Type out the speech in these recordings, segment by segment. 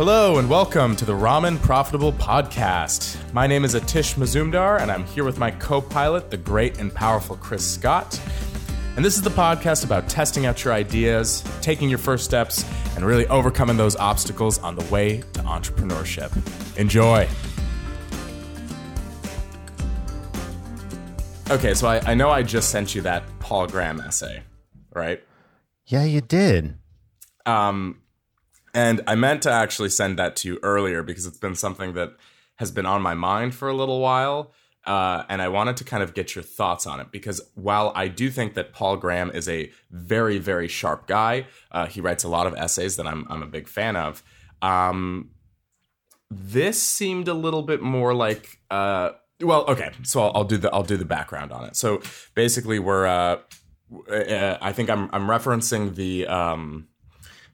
Hello and welcome to the Ramen Profitable Podcast. My name is Atish Mazumdar and I'm here with my co-pilot, the great and powerful Chris Scott. And this is the podcast about testing out your ideas, taking your first steps, and really overcoming those obstacles on the way to entrepreneurship. Enjoy. Okay, so I know I just sent you that Paul Graham essay, right? Yeah, you did. And I meant to actually send that to you earlier because it's been something that has been on my mind for a little while. And I wanted to kind of get your thoughts on it because while I do think that Paul Graham is a very, very sharp guy, he writes a lot of essays that I'm a big fan of. This seemed a little bit more like, well, okay, so I'll do the background on it. So basically, we're I think I'm referencing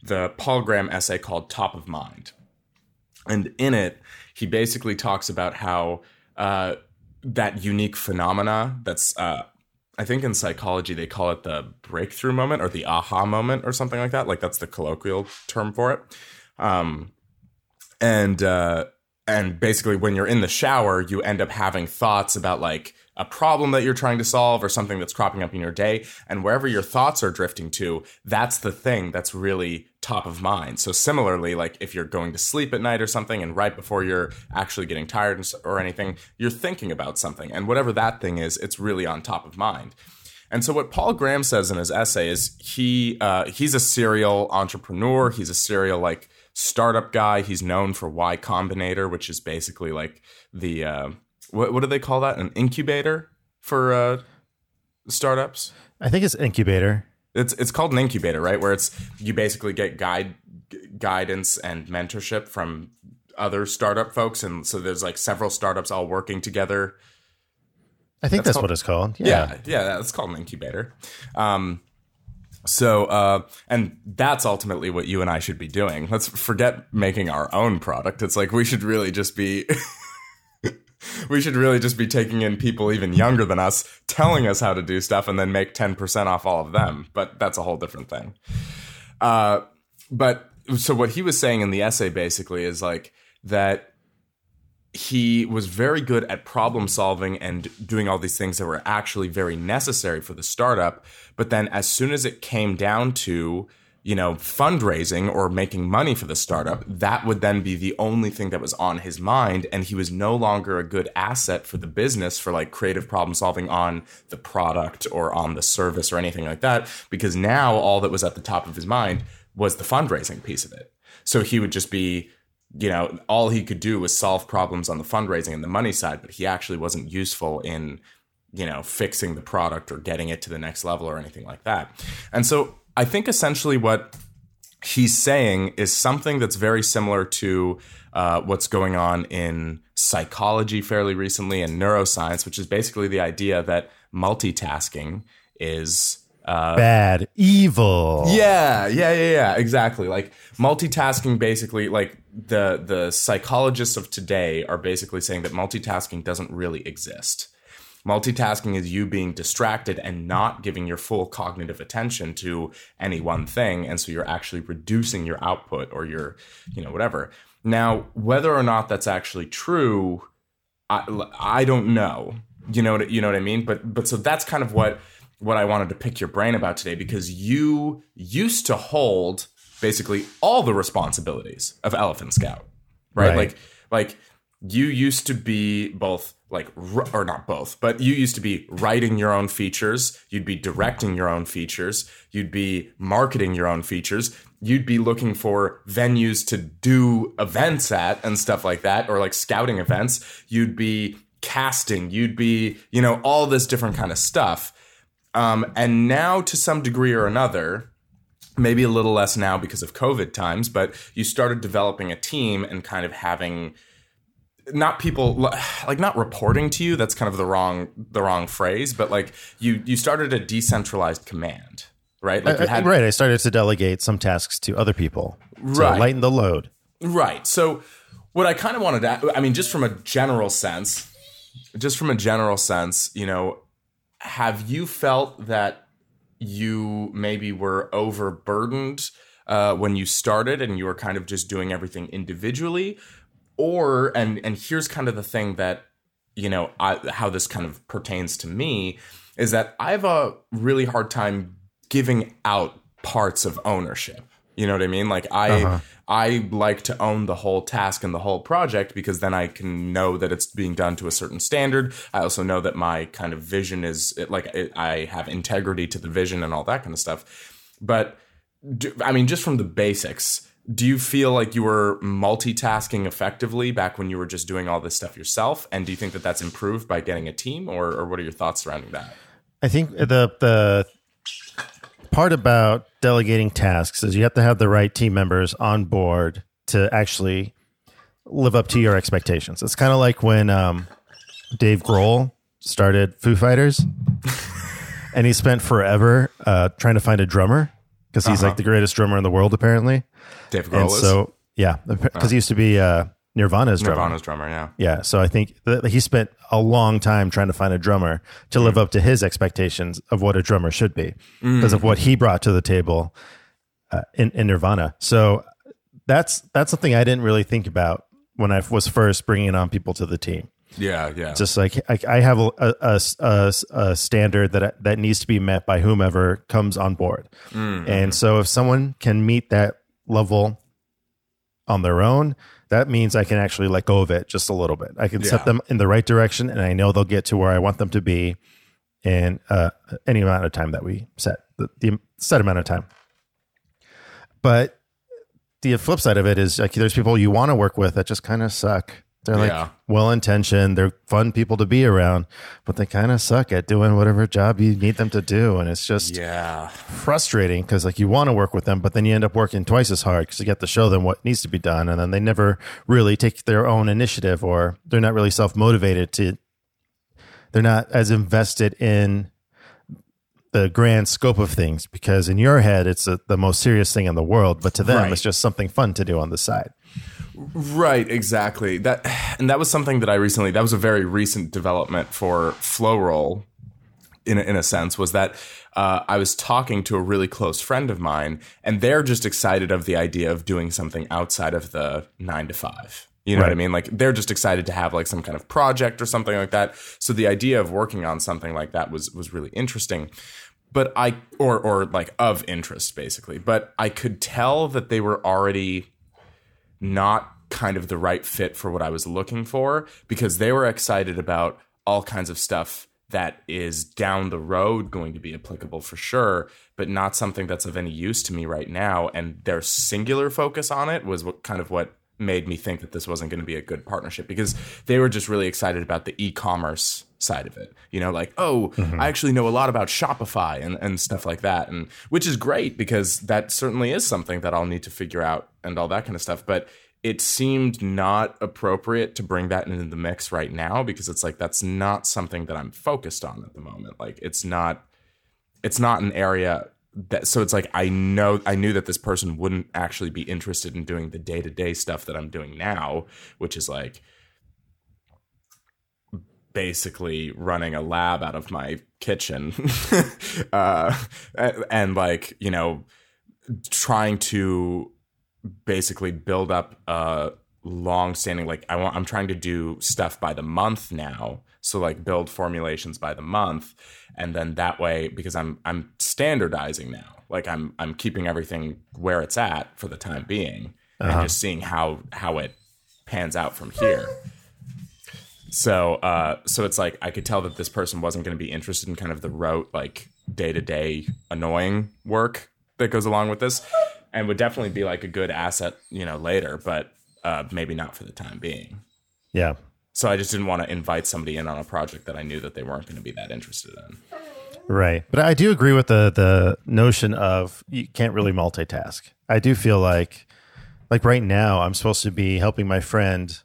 the Paul Graham essay called Top of Mind. And in it, he basically talks about how that unique phenomena that's, I think in psychology, they call it the breakthrough moment or the aha moment or something like that. Like that's the colloquial term for it. And basically when you're in the shower, you end up having thoughts about like a problem that you're trying to solve or something that's cropping up in your day. And wherever your thoughts are drifting to, that's the thing that's really top of mind. So similarly, like if you're going to sleep at night or something and right before you're actually getting tired or anything, you're thinking about something. And whatever that thing is, it's really on top of mind. And so what Paul Graham says in his essay is he's a serial entrepreneur. He's a serial like startup guy. He's known for Y Combinator, which is basically like the... What do they call that? An incubator for startups? I think it's incubator. It's called an incubator, right? Where it's you basically get guidance and mentorship from other startup folks. And so there's like several startups all working together. I think that's what it's called. Yeah, it's called an incubator. And that's ultimately what you and I should be doing. Let's forget making our own product. It's like we should really just be... We should really just be taking in people even younger than us, telling us how to do stuff, and then make 10% off all of them. But that's a whole different thing. But so what he was saying in the essay basically is like that he was very good at problem solving and doing all these things that were actually very necessary for the startup. But then as soon as it came down to, you know, fundraising or making money for the startup, that would then be the only thing that was on his mind. And he was no longer a good asset for the business for like creative problem solving on the product or on the service or anything like that, because now all that was at the top of his mind was the fundraising piece of it. So he would just be, you know, all he could do was solve problems on the fundraising and the money side, but he actually wasn't useful in, you know, fixing the product or getting it to the next level or anything like that. And so I think essentially what he's saying is something that's very similar to what's going on in psychology fairly recently and neuroscience, which is basically the idea that multitasking is... bad, evil. Yeah, exactly. Like multitasking basically, like the psychologists of today are basically saying that multitasking doesn't really exist. Multitasking is you being distracted and not giving your full cognitive attention to any one thing. And so you're actually reducing your output or your, you know, whatever. Now, whether or not that's actually true, I don't know. You know what I mean? But so that's kind of what I wanted to pick your brain about today, because you used to hold basically all the responsibilities of Elephant Scout, right? Like you used to be both. Like, or not both, but you used to be writing your own features. You'd be directing your own features. You'd be marketing your own features. You'd be looking for venues to do events at and stuff like that, or like scouting events. You'd be casting. You'd be, you know, all this different kind of stuff. And now to some degree or another, maybe a little less now because of COVID times, but you started developing a team and kind of having... Not people like not reporting to you. That's kind of the wrong phrase. But like you started a decentralized command, right? Like I started to delegate some tasks to other people to lighten the load. Right. So what I kind of wanted to, I mean, just from a general sense, you know, have you felt that you maybe were overburdened when you started and you were kind of just doing everything individually? Or, and here's kind of the thing that, you know, how this kind of pertains to me is that I have a really hard time giving out parts of ownership. You know what I mean? Like I like to own the whole task and the whole project because then I can know that it's being done to a certain standard. I also know that my kind of vision is I have integrity to the vision and all that kind of stuff. But just from the basics, do you feel like you were multitasking effectively back when you were just doing all this stuff yourself? And do you think that that's improved by getting a team, or what are your thoughts surrounding that? I think the part about delegating tasks is you have to have the right team members on board to actually live up to your expectations. It's kind of like when Dave Grohl started Foo Fighters and he spent forever trying to find a drummer because he's like the greatest drummer in the world, apparently. Dave Grohl is? So, yeah, because he used to be Nirvana's drummer. Yeah, so I think he spent a long time trying to find a drummer to live up to his expectations of what a drummer should be because of what he brought to the table in Nirvana. So that's something I didn't really think about when I was first bringing on people to the team. Yeah, yeah. Just like I have a standard that needs to be met by whomever comes on board. Mm-hmm. And so if someone can meet that level on their own, that means I can actually let go of it just a little bit. I can set them in the right direction, and I know they'll get to where I want them to be in any amount of time that we set, the set amount of time. But the flip side of it is like there's people you want to work with that just kind of suck. They're like well-intentioned. They're fun people to be around, but they kind of suck at doing whatever job you need them to do. And it's just frustrating because like you want to work with them, but then you end up working twice as hard because you get to show them what needs to be done. And then they never really take their own initiative, or they're not really self-motivated they're not as invested in the grand scope of things because in your head, it's the most serious thing in the world. But to them, it's just something fun to do on the side. Right, exactly. That was something that I recently, that was a very recent development for Flow Roll, in a sense, was that I was talking to a really close friend of mine, and they're just excited of the idea of doing something outside of the 9 to 5. You know what I mean? Like they're just excited to have like some kind of project or something like that. So the idea of working on something like that was really interesting. But of interest basically. But I could tell that they were already not kind of the right fit for what I was looking for, because they were excited about all kinds of stuff that is down the road going to be applicable for sure, but not something that's of any use to me right now. And their singular focus on it was what made me think that this wasn't going to be a good partnership, because they were just really excited about the e-commerce side of it. You know, like, I actually know a lot about Shopify and stuff like that. And which is great, because that certainly is something that I'll need to figure out and all that kind of stuff. But it seemed not appropriate to bring that into the mix right now, because it's like, that's not something that I'm focused on at the moment. Like it's not an area that, so it's like, I knew that this person wouldn't actually be interested in doing the day-to-day stuff that I'm doing now, which is like basically running a lab out of my kitchen and like, you know, trying to basically build up a long-standing, like I'm trying to do stuff by the month now. So like build formulations by the month, and then that way, because I'm standardizing now, like I'm keeping everything where it's at for the time being, and just seeing how it pans out from here. So it's like I could tell that this person wasn't going to be interested in kind of the rote, like day-to-day annoying work that goes along with this, and would definitely be like a good asset, you know, later, but maybe not for the time being. Yeah. So I just didn't want to invite somebody in on a project that I knew that they weren't going to be that interested in. Right. But I do agree with the notion of you can't really multitask. I do feel like right now I'm supposed to be helping my friend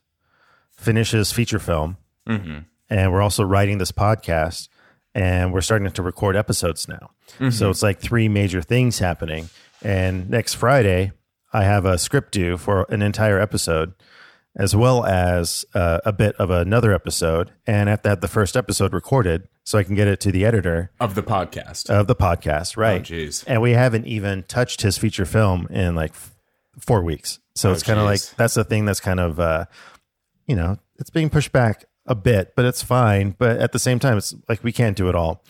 finish his feature film. Mm-hmm. And we're also writing this podcast, and we're starting to record episodes now. Mm-hmm. So it's like three major things happening. And next Friday, I have a script due for an entire episode, as well as a bit of another episode, and I have to have the first episode recorded so I can get it to the editor of the podcast. Right. Oh, jeez. And we haven't even touched his feature film in like 4 weeks. So it's kind of like, that's the thing that's kind of, you know, it's being pushed back a bit, but it's fine. But at the same time, it's like, we can't do it all.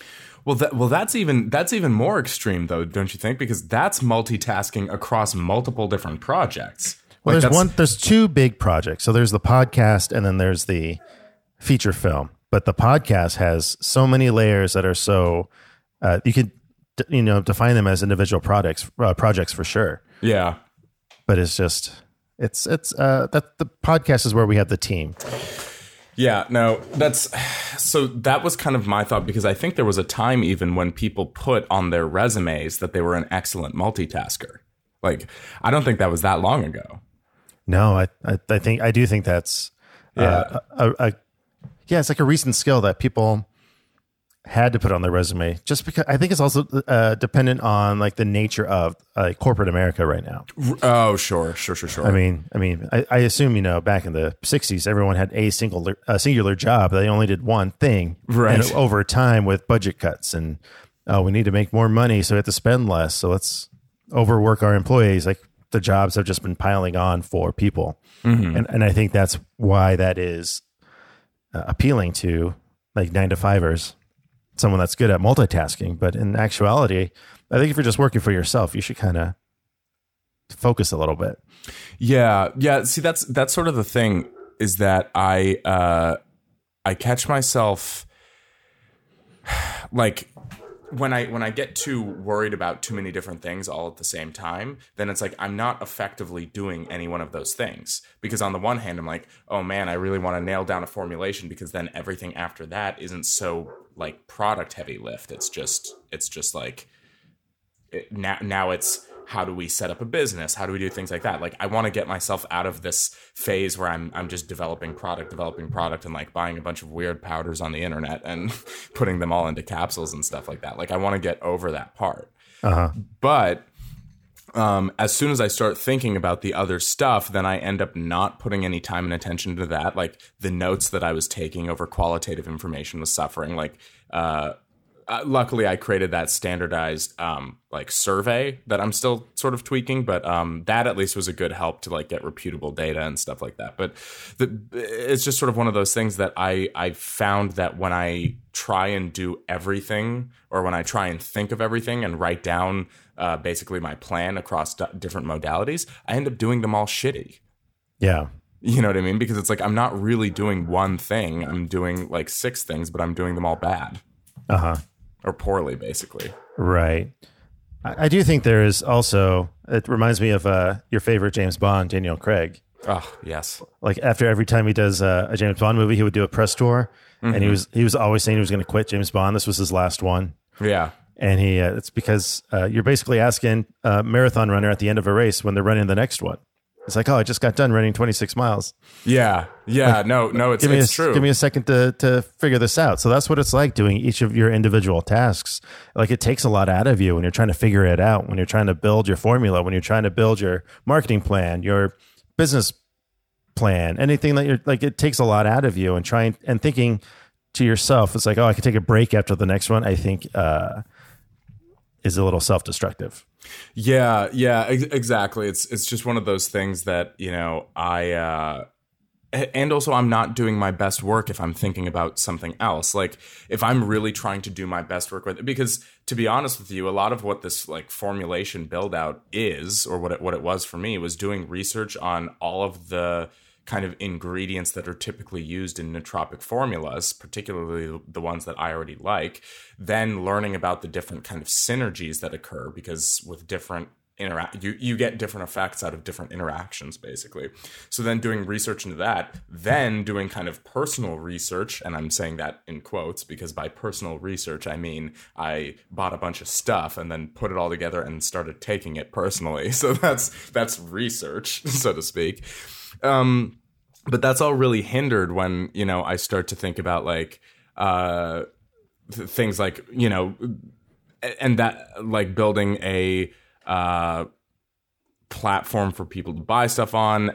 Well, that's even more extreme though, don't you think? Because that's multitasking across multiple different projects. Well, like there's two big projects. So there's the podcast and then there's the feature film. But the podcast has so many layers that are so you could, you know, define them as individual projects for sure. Yeah. But it's just it's that the podcast is where we have the team. Yeah, no, that was kind of my thought, because I think there was a time even when people put on their resumes that they were an excellent multitasker. Like, I don't think that was that long ago. No, I do think that's it's like a recent skill that people had to put on their resume, just because I think it's also dependent on like the nature of corporate America right now. Oh, sure. I mean, I assume, you know, back in the 60s, everyone had a singular job. They only did one thing. Right. And over time with budget cuts and, oh, we need to make more money, so we have to spend less. So let's overwork our employees. Like, the jobs have just been piling on for people. Mm-hmm. And I think that's why that is appealing to like 9-to-5ers. Someone that's good at multitasking, but in actuality, I think if you're just working for yourself, you should kind of focus a little bit. Yeah. See, that's sort of the thing, is that I catch myself like when I get too worried about too many different things all at the same time, then it's like I'm not effectively doing any one of those things. Because on the one hand, I'm like, oh man, I really want to nail down a formulation, because then everything after that isn't so like product heavy lift. It's just like now it's, how do we set up a business? How do we do things like that? Like, I want to get myself out of this phase where I'm just developing product and like buying a bunch of weird powders on the internet and putting them all into capsules and stuff like that. Like, I want to get over that part. Uh-huh. But as soon as I start thinking about the other stuff, then I end up not putting any time and attention to that. Like, the notes that I was taking over qualitative information was suffering. Like, luckily, I created that standardized survey that I'm still sort of tweaking, but that at least was a good help to like get reputable data and stuff like that. But it's just sort of one of those things that I found that when I try and do everything, or when I try and think of everything and write down basically my plan across different modalities, I end up doing them all shitty. Yeah. You know what I mean? Because it's like, I'm not really doing one thing. I'm doing like 6 things, but I'm doing them all bad. Uh-huh. Or poorly, basically. Right. I do think there is also, it reminds me of your favorite James Bond, Daniel Craig. Oh, yes. Like, after every time he does a James Bond movie, he would do a press tour. Mm-hmm. And he was always saying he was going to quit James Bond. This was his last one. Yeah. And he it's because you're basically asking a marathon runner at the end of a race when they're running the next one. It's like, oh, I just got done running 26 miles. Yeah, like, no, it's true. Give me a second to figure this out. So that's what it's like doing each of your individual tasks. Like, it takes a lot out of you when you're trying to figure it out, when you're trying to build your formula, when you're trying to build your marketing plan, your business plan, anything that you're like, it takes a lot out of you, and trying and thinking to yourself, it's like, oh, I could take a break after the next one. I think is a little self-destructive. Yeah, exactly. It's just one of those things that, you know, and also I'm not doing my best work if I'm thinking about something else. Like, if I'm really trying to do my best work with it, because to be honest with you, a lot of what this like formulation build out is, or what it was for me, was doing research on all of the kind of ingredients that are typically used in nootropic formulas, particularly the ones that I already like, then learning about the different kind of synergies that occur, because with different you get different effects out of different interactions, basically. So then doing research into that, then doing kind of personal research, and I'm saying that in quotes, because by personal research, I mean I bought a bunch of stuff and then put it all together and started taking it personally. So that's research, so to speak. But that's all really hindered when, you know, I start to think about like things like, you know, and that like building a platform for people to buy stuff on,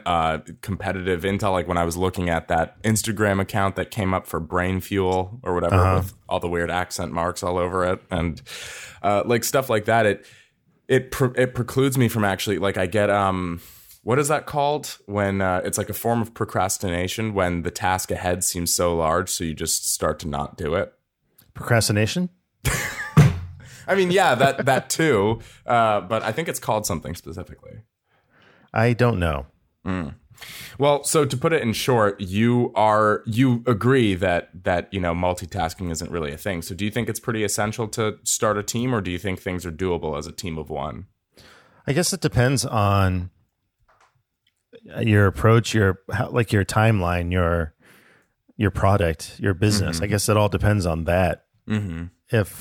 competitive intel. Like when I was looking at that Instagram account that came up for Brain Fuel or whatever, with all the weird accent marks all over it and like stuff like that, it precludes me from actually, like, I get what is that called when it's like a form of procrastination when the task ahead seems so large, so you just start to not do it. Procrastination. I mean, yeah, that too. But I think it's called something specifically. I don't know. Well, so to put it in short, you agree that, you know, multitasking isn't really a thing. So do you think it's pretty essential to start a team, or do you think things are doable as a team of one? I guess it depends on your approach, your timeline, your product, your business. Mm-hmm. I guess it all depends on that. Mm-hmm. If,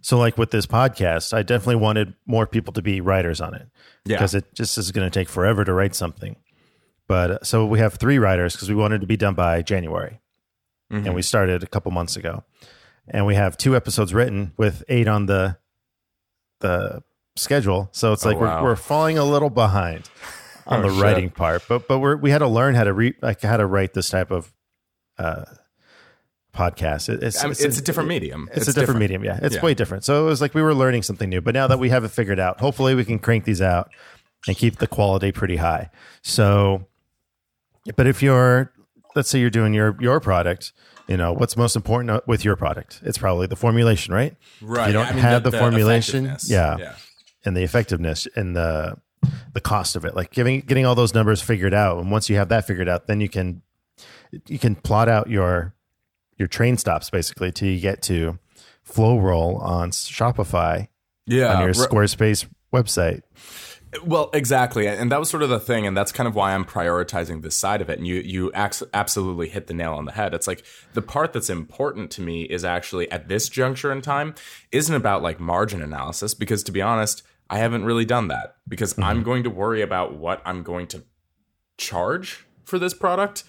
so like with this podcast, I definitely wanted more people to be writers on it, because it just is going to take forever to write something. But so we have 3 writers because we wanted to be done by January, and we started a couple months ago, and we have 2 episodes written with 8 on the schedule. So it's like we're falling a little behind on the writing part, but we had to learn how to write this type of podcast. It's a different medium. It's a different medium. Yeah. It's way different. So it was like we were learning something new, but now that we have it figured out, hopefully we can crank these out and keep the quality pretty high. So, but if let's say you're doing your product, you know, what's most important with your product? It's probably the formulation, right? Right. If you don't have the formulation. Yeah. And the effectiveness and the cost of it, like getting all those numbers figured out. And once you have that figured out, then you can plot out your train stops basically till you get to Flow Roll on Shopify on your Squarespace website. Well, exactly. And that was sort of the thing. And that's kind of why I'm prioritizing this side of it. And you absolutely hit the nail on the head. It's like the part that's important to me is actually at this juncture in time isn't about like margin analysis, because to be honest, I haven't really done that, because I'm going to worry about what I'm going to charge for this product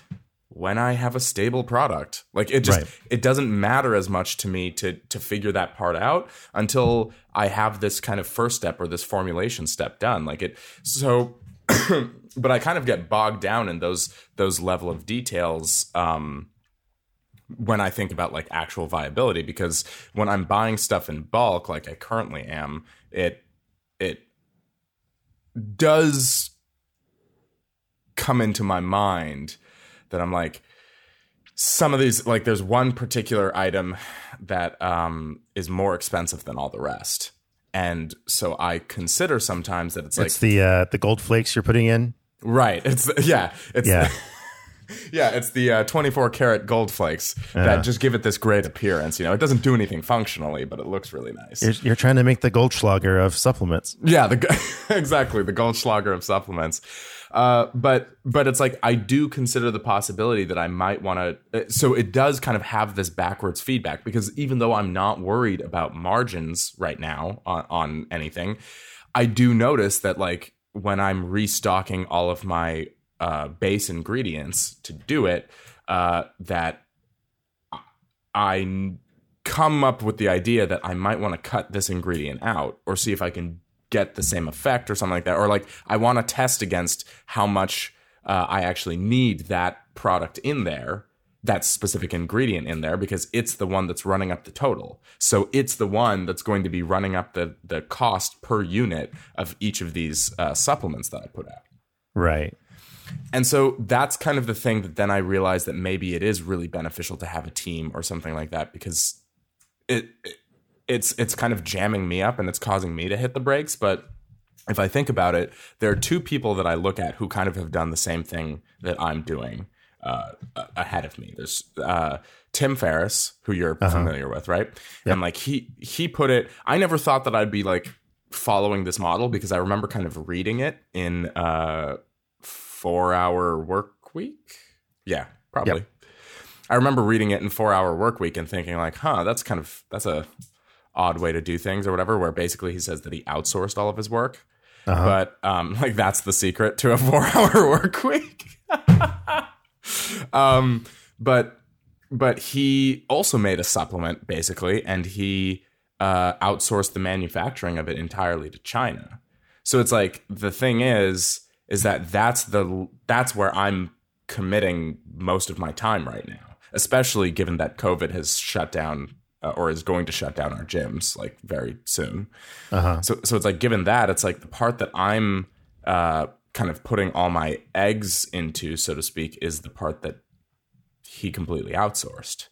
when I have a stable product. Like it just, it doesn't matter as much to me to figure that part out until I have this kind of first step or this formulation step done. Like it, so, but I kind of get bogged down in those level of details, when I think about like actual viability, because when I'm buying stuff in bulk, like I currently am, it does come into my mind that I'm like, some of these, like there's one particular item that is more expensive than all the rest. And so I consider sometimes that it's like the gold flakes you're putting in. Right. It's the 24 karat gold flakes that just give it this great appearance. You know, it doesn't do anything functionally, but it looks really nice. You're trying to make the Goldschlager of supplements. Yeah, exactly. The Goldschlager of supplements. But it's like I do consider the possibility that I might want to. So it does kind of have this backwards feedback, because even though I'm not worried about margins right now on anything, I do notice that like when I'm restocking all of my base ingredients to do it, that I come up with the idea that I might want to cut this ingredient out or see if I can get the same effect or something like that. Or like I want to test against how much I actually need that product in there, that specific ingredient in there, because it's the one that's running up the total. So it's the one that's going to be running up the cost per unit of each of these supplements that I put out. Right. And so that's kind of the thing that then I realized that maybe it is really beneficial to have a team or something like that, because it's kind of jamming me up and it's causing me to hit the brakes. But if I think about it, there are 2 people that I look at who kind of have done the same thing that I'm doing ahead of me. There's Tim Ferriss, who you're familiar with, right? Yep. And like he put it, I never thought that I'd be like following this model, because I remember kind of reading it in Four-hour work week. Yeah, probably. Yep. I remember reading it in Four-hour work week and thinking like, that's a odd way to do things or whatever, where basically he says that he outsourced all of his work. But like that's the secret to a 4-hour work week. But he also made a supplement basically, and he outsourced the manufacturing of it entirely to China. So it's like, the thing is that that's where I'm committing most of my time right now, especially given that COVID has shut down or is going to shut down our gyms like very soon. Uh-huh. So it's like, given that, it's like the part that I'm kind of putting all my eggs into, so to speak, is the part that he completely outsourced.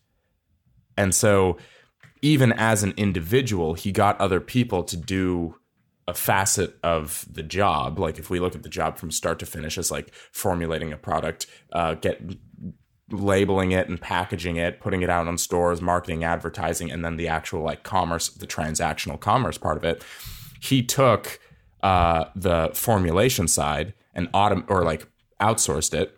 And so even as an individual, he got other people to do a facet of the job. Like if we look at the job from start to finish as like formulating a product, labeling it and packaging it, putting it out on stores, marketing, advertising, and then the actual like commerce, the transactional commerce part of it, he took the formulation side and outsourced it.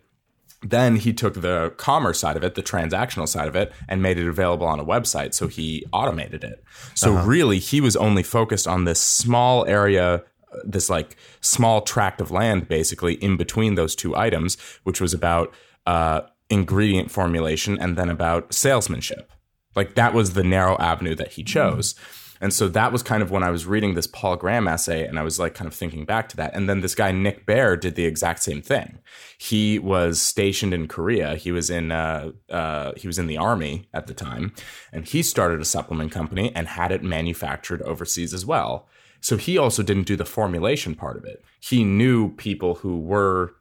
Then he took the commerce side of it, the transactional side of it, and made it available on a website. So he automated it. So really, he was only focused on this small area, this like small tract of land, basically in between those two items, which was about ingredient formulation and then about salesmanship. Like that was the narrow avenue that he chose. And so that was kind of when I was reading this Paul Graham essay, and I was like kind of thinking back to that. And then this guy, Nick Bear, did the exact same thing. He was stationed in Korea. He was in the army at the time, and he started a supplement company and had it manufactured overseas as well. So he also didn't do the formulation part of it. He knew people who were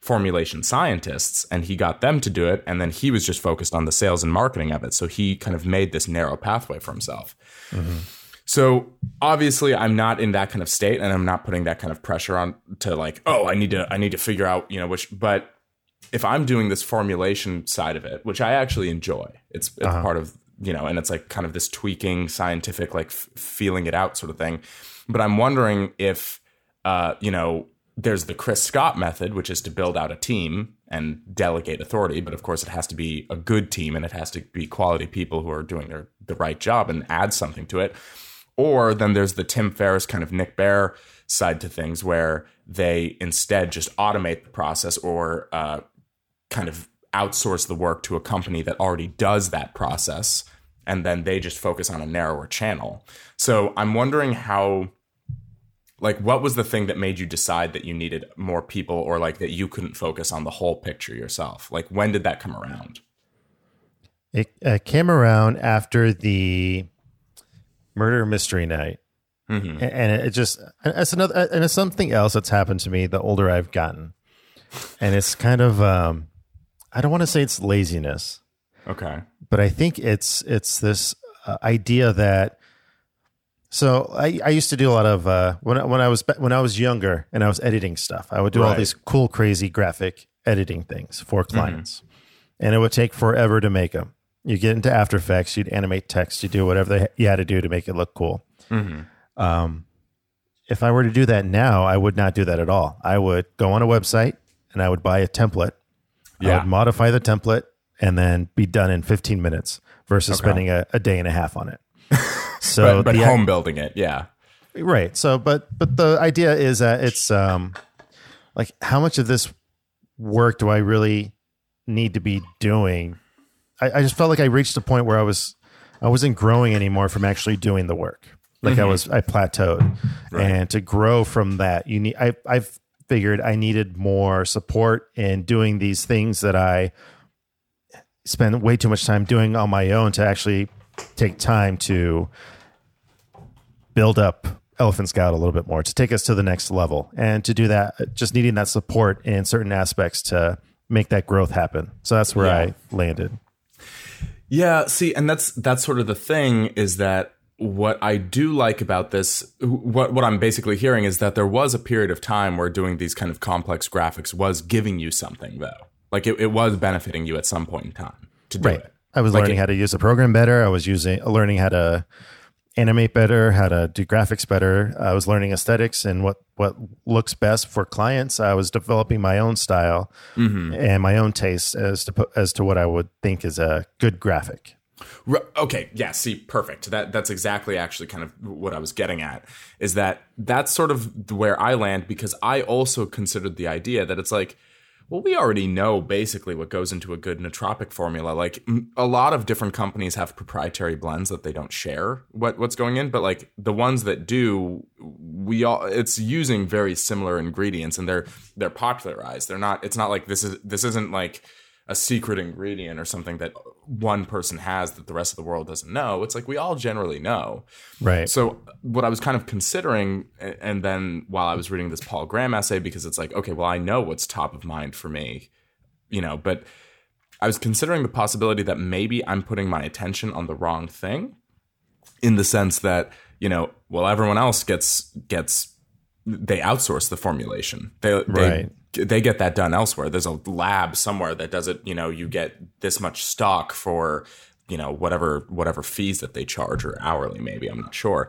formulation scientists, and he got them to do it. And then he was just focused on the sales and marketing of it. So he kind of made this narrow pathway for himself. Mm-hmm. So obviously I'm not in that kind of state, and I'm not putting that kind of pressure on to like, oh, I need to figure out, you know, which, but if I'm doing this formulation side of it, which I actually enjoy, it's part of, you know, and it's like kind of this tweaking scientific, like feeling it out sort of thing. But I'm wondering if, you know, there's the Chris Scott method, which is to build out a team and delegate authority. But of course, it has to be a good team, and it has to be quality people who are doing the right job and add something to it. Or then there's the Tim Ferriss kind of Nick Bear side to things, where they instead just automate the process or kind of outsource the work to a company that already does that process. And then they just focus on a narrower channel. So I'm wondering how... like, what was the thing that made you decide that you needed more people, or like that you couldn't focus on the whole picture yourself? Like, when did that come around? It came around after the murder mystery night. Mm-hmm. And it just, it's something else that's happened to me the older I've gotten. And it's kind of, I don't want to say it's laziness. Okay. But I think it's this idea that, so I used to do a lot of when I was younger and I was editing stuff. I would do all these cool, crazy graphic editing things for clients, and it would take forever to make them. You get into After Effects, you'd animate text, you do whatever you had to do to make it look cool. Mm-hmm. If I were to do that now, I would not do that at all. I would go on a website and I would buy a template. Yeah. I would modify the template and then be done in 15 minutes versus spending a day and a half on it. So but home building it. Yeah. Right. So, but the idea is that it's like, how much of this work do I really need to be doing? I just felt like I reached a point where I wasn't growing anymore from actually doing the work. Like I plateaued, and to grow from that, I've figured I needed more support in doing these things that I spend way too much time doing on my own to actually take time to build up Elephant Scout a little bit more, to take us to the next level. And to do that, just needing that support in certain aspects to make that growth happen. So that's where I landed. Yeah. See, and that's sort of the thing, is that what I do like about this, what I'm basically hearing is that there was a period of time where doing these kind of complex graphics was giving you something, though. Like it was benefiting you at some point in time to do it. I was learning how to use the program better. I was learning how to animate better, how to do graphics better. I was learning aesthetics and what looks best for clients. I was developing my own style and my own taste as to what I would think is a good graphic. Okay. Yeah. See, perfect. That's exactly actually kind of what I was getting at, is that's sort of where I land, because I also considered the idea that it's like, well, we already know basically what goes into a good nootropic formula. Like, a lot of different companies have proprietary blends that they don't share what's going in. But like the ones that do, it's using very similar ingredients, and they're popularized. This isn't like a secret ingredient or something that one person has that the rest of the world doesn't know. It's like we all generally know. Right. So what I was kind of considering, and then while I was reading this Paul Graham essay, because it's like, okay, well, I know what's top of mind for me, but I was considering the possibility that maybe I'm putting my attention on the wrong thing, in the sense that, everyone else gets they outsource the formulation. They get that done elsewhere. There's a lab somewhere that does it. You get this much stock for, whatever fees that they charge, or hourly maybe. I'm not sure.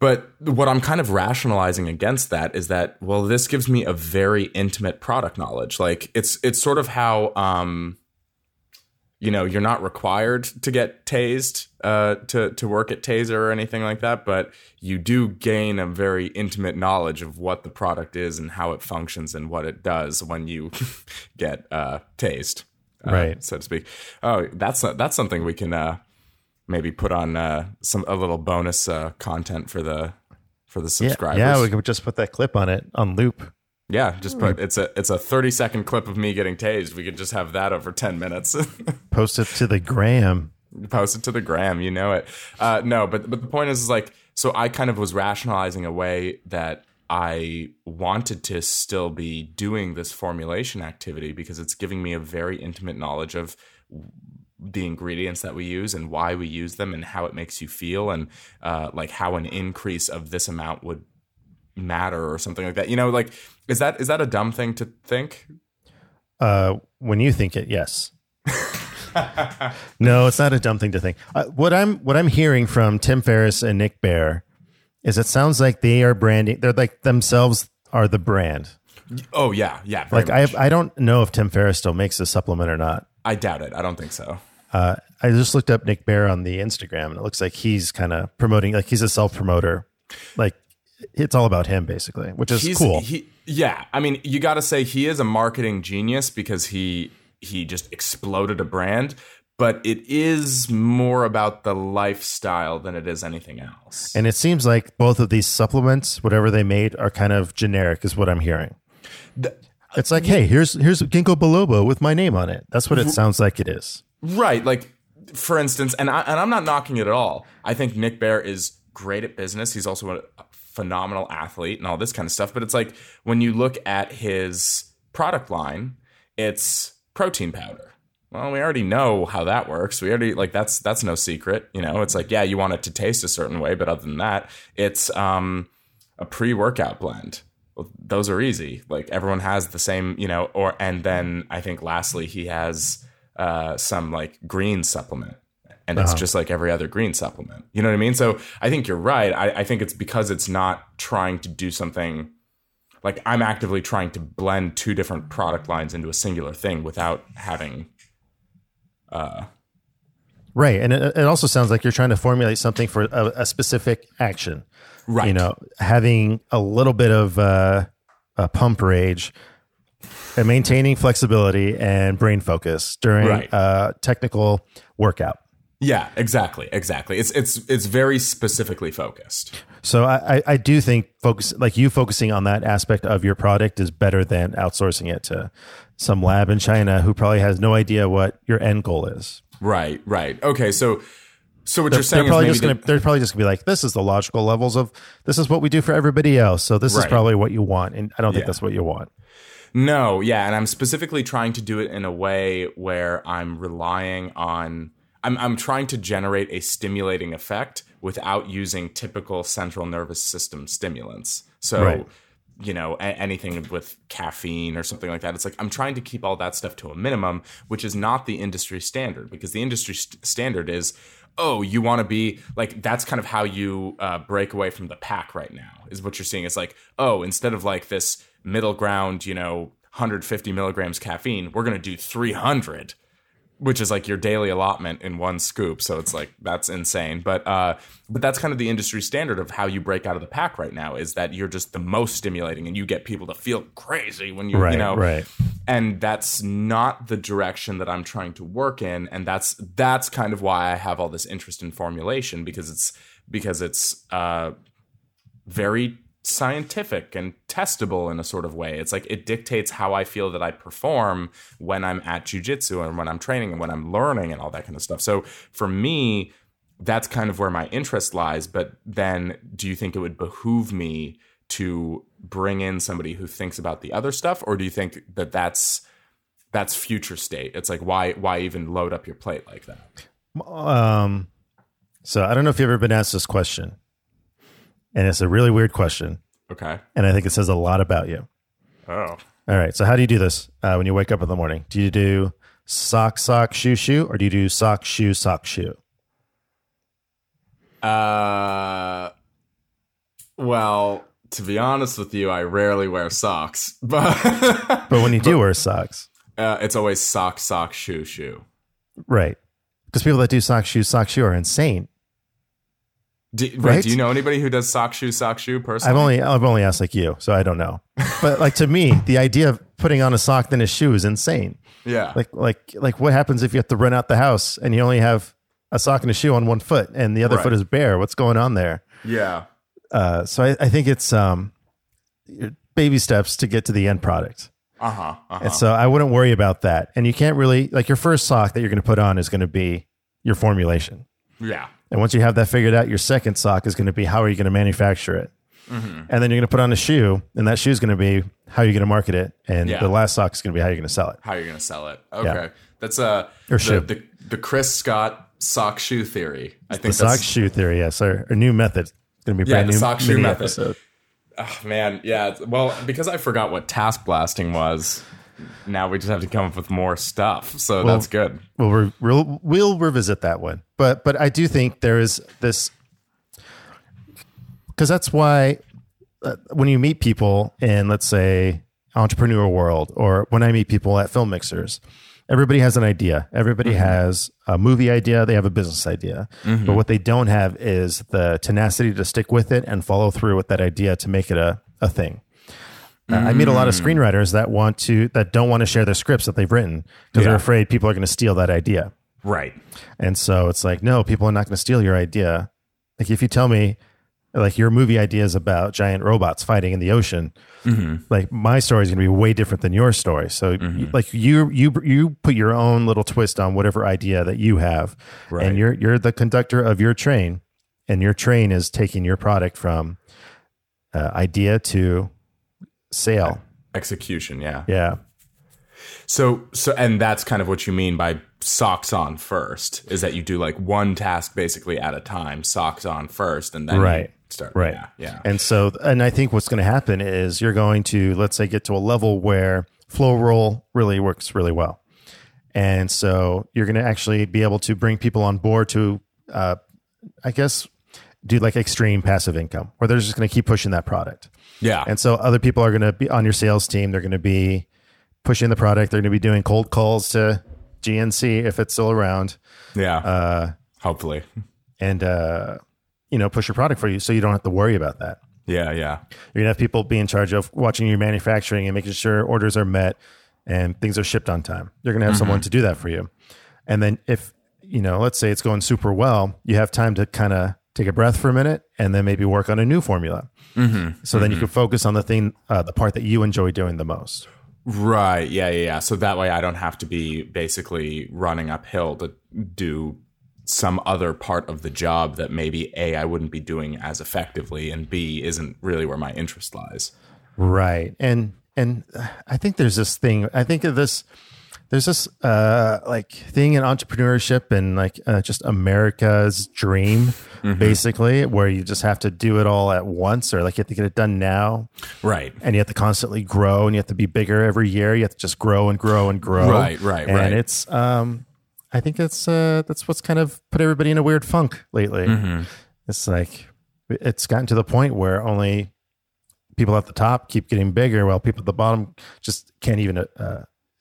But what I'm kind of rationalizing against that is that, well, this gives me a very intimate product knowledge. Like it's sort of how, you're not required to get tased to work at Taser or anything like that, but you do gain a very intimate knowledge of what the product is and how it functions and what it does when you get tased, right, so to speak. Oh, that's something we can maybe put on a little bonus content for the subscribers. Yeah, we could just put that clip on it on loop. Yeah, just put it's a 30-second clip of me getting tased. We could just have that over 10 minutes. Post it to the gram. Post it to the gram, you know it. No, but the point is like, so I kind of was rationalizing a way that I wanted to still be doing this formulation activity, because it's giving me a very intimate knowledge of the ingredients that we use and why we use them and how it makes you feel, and like how an increase of this amount would matter or something like that. Is that a dumb thing to think? When you think it, yes. No, it's not a dumb thing to think. What I'm hearing from Tim Ferriss and Nick Bear is it sounds like they are branding. They're like themselves are the brand. Oh yeah. Like much. I don't know if Tim Ferriss still makes a supplement or not. I doubt it. I don't think so. I just looked up Nick Bear on the Instagram, and it looks like he's kind of promoting. Like he's a self promoter. Like. It's all about him, basically, which is cool. I mean, you got to say he is a marketing genius, because he just exploded a brand. But it is more about the lifestyle than it is anything else. And it seems like both of these supplements, whatever they made, are kind of generic, is what I'm hearing. It's like, hey, here's Ginkgo biloba with my name on it. That's what it sounds like it is. Right. Like, for instance, and I'm not knocking it at all. I think Nick Bear is great at business. He's also a phenomenal athlete and all this kind of stuff. But it's like, when you look at his product line, it's protein powder. Well, we already know how that works. That's no secret. It's like, yeah, you want it to taste a certain way, but other than that, it's a pre-workout blend. Well, those are easy. Like, everyone has the same, and then I think lastly, he has some like green supplement. And it's just like every other green supplement. You know what I mean? So I think you're right. I think it's because it's not trying to do something like I'm actively trying to blend two different product lines into a singular thing without having. Right. And it also sounds like you're trying to formulate something for a specific action. Right. Having a little bit of a pump rage and maintaining flexibility and brain focus during a technical workout. Yeah, exactly. It's very specifically focused. So I do think focusing on that aspect of your product is better than outsourcing it to some lab in China who probably has no idea what your end goal is. Right. Okay, so what you're saying is they're probably just going to be like, this is the logical levels of this is what we do for everybody else. So this is probably what you want, and I don't think that's what you want. No, yeah, and I'm specifically trying to do it in a way where I'm relying on. I'm trying to generate a stimulating effect without using typical central nervous system stimulants. So, anything with caffeine or something like that. It's like I'm trying to keep all that stuff to a minimum, which is not the industry standard, because the industry standard is, oh, you want to be like, that's kind of how you break away from the pack right now, is what you're seeing. It's like, oh, instead of like this middle ground, 150 milligrams caffeine, we're going to do 300. which is like your daily allotment in one scoop. So it's like, that's insane. But that's kind of the industry standard of how you break out of the pack right now, is that you're just the most stimulating and you get people to feel crazy when you, right. And that's not the direction that I'm trying to work in. And that's kind of why I have all this interest in formulation, because it's very scientific and testable in a sort of way. It's like it dictates how I feel that I perform when I'm at jiu-jitsu and when I'm training and when I'm learning and all that kind of stuff. So for me, that's kind of where my interest lies. But then do you think it would behoove me to bring in somebody who thinks about the other stuff? Or do you think that that's future state? It's like, why even load up your plate like that? So I don't know if you've ever been asked this question. And it's a really weird question. Okay. And I think it says a lot about you. Oh. All right. So how do you do this when you wake up in the morning? Do you do sock, shoe, or do you do sock, shoe? Well, to be honest with you, I rarely wear socks. But when you do wear socks? It's always sock, shoe. Right. Because people that do sock, shoe are insane. Do you know anybody who does sock shoe personally? I've only asked like you, so I don't know. But like to me, the idea of putting on a sock than a shoe is insane. Yeah. Like what happens if you have to run out the house and you only have a sock and a shoe on one foot and the other foot is bare? What's going on there? Yeah. So I think it's baby steps to get to the end product. And so I wouldn't worry about that. And you can't really, like, your first sock that you're going to put on is going to be your formulation. Yeah. And once you have that figured out, your second sock is going to be, how are you going to manufacture it? Mm-hmm. And then you're going to put on a shoe, and that shoe is going to be how you're going to market it. And the last sock is going to be how you're going to sell it. Okay. Yeah. That's the Chris Scott sock shoe theory. I think the sock shoe theory. Yes. Our new method. It's going to be brand new. Sock shoe method. Episode. Oh, man. Yeah. Well, because I forgot what task blasting was. Now we just have to come up with more stuff. So that's good. We'll revisit that one. But I do think there is this, because that's why when you meet people in, let's say, entrepreneur world, or when I meet people at Film Mixers, everybody has an idea. Everybody has a movie idea. They have a business idea. Mm-hmm. But what they don't have is the tenacity to stick with it and follow through with that idea to make it a thing. I meet a lot of screenwriters that don't want to share their scripts that they've written because they're afraid people are going to steal that idea. Right. And so it's like, no, people are not going to steal your idea. Like, if you tell me, like, your movie idea is about giant robots fighting in the ocean, like, my story is going to be way different than your story. So like you put your own little twist on whatever idea that you have, and you're the conductor of your train, and your train is taking your product from idea to sale. Execution. Yeah. So, and that's kind of what you mean by socks on first, is that you do like one task basically at a time, socks on first, and then you start. Right. Yeah. And I think what's going to happen is you're going to, let's say, get to a level where Flow Roll really works really well. And so you're going to actually be able to bring people on board to, I guess, do like extreme passive income, where they're just going to keep pushing that product. Yeah. And so other people are going to be on your sales team. They're going to be pushing the product. They're going to be doing cold calls to GNC if it's still around. Yeah. Hopefully. And, push your product for you so you don't have to worry about that. Yeah. Yeah. You're going to have people be in charge of watching your manufacturing and making sure orders are met and things are shipped on time. You're going to have someone to do that for you. And then if, let's say it's going super well, you have time to kind of take a breath for a minute and then maybe work on a new formula. So then you can focus on the thing, the part that you enjoy doing the most. Right. Yeah. So that way I don't have to be basically running uphill to do some other part of the job that maybe A, I wouldn't be doing as effectively, and B, isn't really where my interest lies. Right. And I think there's this thing, like thing in entrepreneurship and like just America's dream, basically, where you just have to do it all at once, or like you have to get it done now. Right. And you have to constantly grow, and you have to be bigger every year. You have to just grow and grow and grow. Right. And it's, I think that's what's kind of put everybody in a weird funk lately. It's like, it's gotten to the point where only people at the top keep getting bigger, while people at the bottom just can't even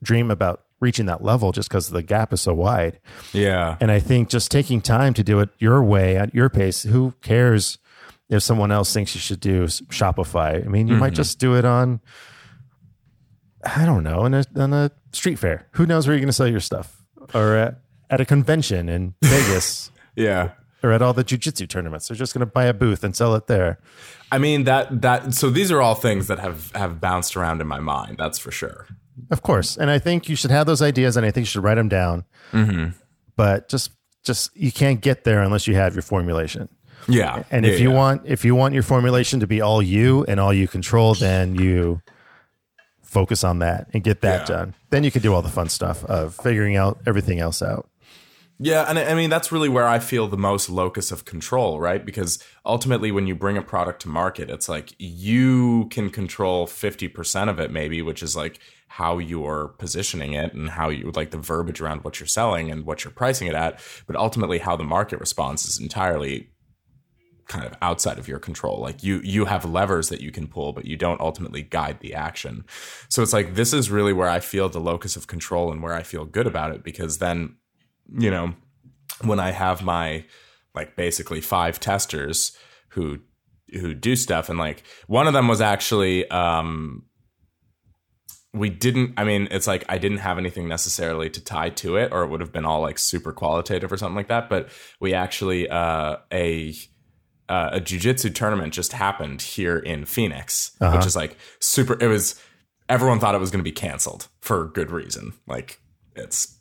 dream about reaching that level just because the gap is so wide. Yeah. And I think just taking time to do it your way at your pace, who cares if someone else thinks you should do Shopify? I mean, you might just do it on, I don't know, on a street fair. Who knows where you're going to sell your stuff? Or at a convention in Vegas. Yeah. Or at all the jiu-jitsu tournaments. They're just going to buy a booth and sell it there. I mean, that. So these are all things that have bounced around in my mind. That's for sure. Of course. And I think you should have those ideas, and I think you should write them down. Mm-hmm. But just you can't get there unless you have your formulation. Yeah. And if you want your formulation to be all you and all you control, then you focus on that and get that done. Then you can do all the fun stuff of figuring out everything else out. Yeah, and I mean, that's really where I feel the most locus of control, right? Because ultimately, when you bring a product to market, it's like you can control 50% of it maybe, which is like how you're positioning it and how you like the verbiage around what you're selling and what you're pricing it at. But ultimately, how the market responds is entirely kind of outside of your control. Like you have levers that you can pull, but you don't ultimately guide the action. So it's like this is really where I feel the locus of control and where I feel good about it, because then, you know, when I have my like basically 5 testers who do stuff, and like one of them was actually I didn't have anything necessarily to tie to it, or it would have been all like super qualitative or something like that. But we actually a jiu-jitsu tournament just happened here in Phoenix, which is like super. It was, everyone thought it was going to be canceled for good reason. Like it's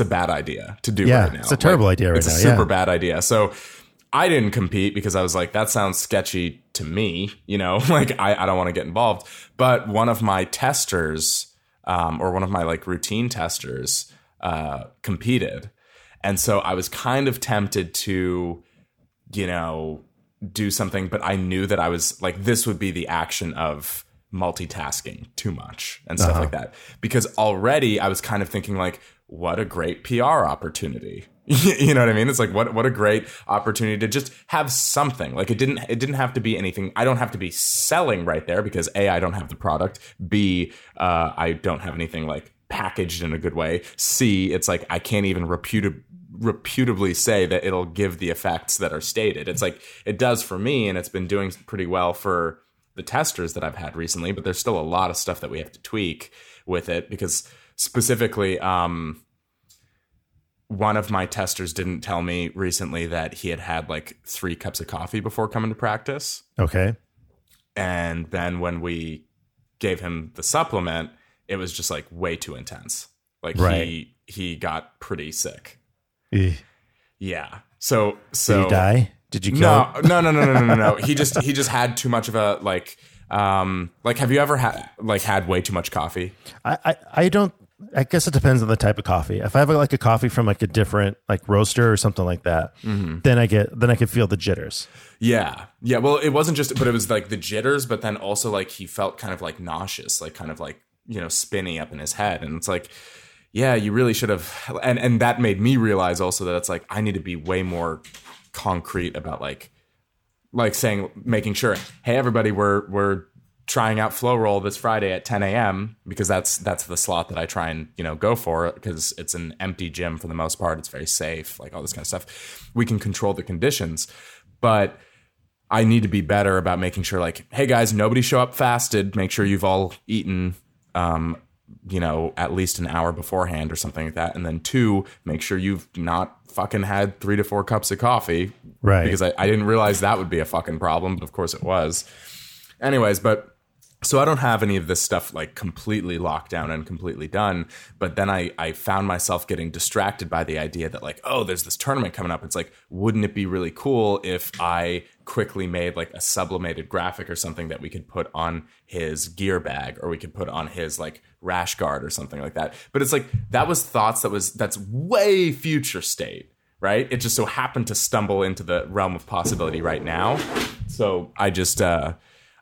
a bad idea to do right now. It's a terrible idea right now. It's a super bad idea. So I didn't compete because I was like, that sounds sketchy to me. You know, like I don't want to get involved. But one of my testers or one of my like routine testers competed. And so I was kind of tempted to, you know, do something. But I knew that I was like, this would be the action of multitasking too much and stuff like that. Because already I was kind of thinking like, what a great PR opportunity. You know what I mean? It's like, what a great opportunity to just have something. Like it didn't have to be anything. I don't have to be selling right there because A, I don't have the product. B, I don't have anything like packaged in a good way. C, it's like, I can't even reputably say that it'll give the effects that are stated. It's like, it does for me, and it's been doing pretty well for the testers that I've had recently, but there's still a lot of stuff that we have to tweak with it because specifically, one of my testers didn't tell me recently that he had like 3 cups of coffee before coming to practice. Okay. And then when we gave him the supplement, it was just like way too intense. Like he got pretty sick. Eugh. Yeah. So did you die? Did you kill? No. He just had too much of a like have you ever had way too much coffee? I don't. I guess it depends on the type of coffee. If I have like a coffee from like a different like roaster or something like that, then I could feel the jitters. Yeah. Well, it wasn't just, but it was like the jitters, but then also like he felt kind of like nauseous, like kind of like, you know, spinny up in his head, and it's like, yeah, you really should have. And that made me realize also that it's like I need to be way more concrete about like saying, making sure, hey everybody, we're trying out Flow Roll this Friday at 10 a.m. because that's the slot that I try and, you know, go for, because it's an empty gym for the most part. It's very safe, like all this kind of stuff. We can control the conditions, but I need to be better about making sure like, hey guys, nobody show up fasted. Make sure you've all eaten, you know, at least an hour beforehand or something like that. And then 2, make sure you've not fucking had 3 to 4 cups of coffee. Right. Because I didn't realize that would be a fucking problem, but of course it was. Anyways, but so I don't have any of this stuff like completely locked down and completely done. But then I found myself getting distracted by the idea that like, oh, there's this tournament coming up. It's like, wouldn't it be really cool if I quickly made like a sublimated graphic or something that we could put on his gear bag, or we could put on his like rash guard or something like that. But it's like, that was thoughts that's way future state, right? It just so happened to stumble into the realm of possibility right now. So I just,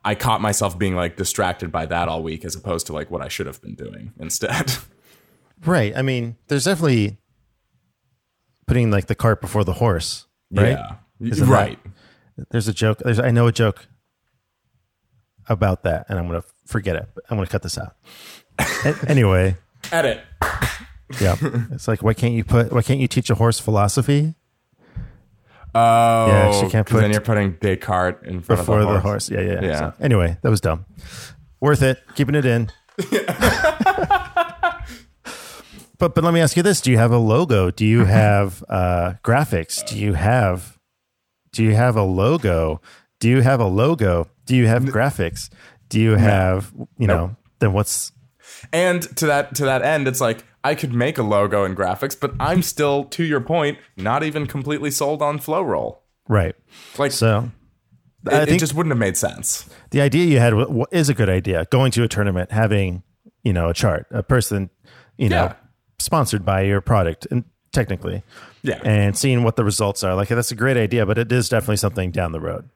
I caught myself being like distracted by that all week, as opposed to like what I should have been doing instead. Right. I mean, there's definitely putting like the cart before the horse, right? Yeah. Right. There's a joke. I know a joke about that, and I'm going to forget it. I'm going to cut this out. Anyway. Edit. Yeah. It's like, why can't you teach a horse philosophy? Oh, yeah, she can't put. Then you're putting Descartes in front of the horse. Yeah. So, anyway, that was dumb. Worth it. Keeping it in. But let me ask you this: do you have a logo? Do you have graphics? Do you have a logo? Do you have a logo? Do you have graphics? Do you have Then what's? And to that end, it's like, I could make a logo and graphics, but I'm still, to your point, not even completely sold on Flow Roll. Right. Like, so I think it just wouldn't have made sense. The idea you had is a good idea. Going to a tournament, having, a chart, a person, sponsored by your product, and technically. Yeah. And seeing what the results are. Like, that's a great idea, but it is definitely something down the road.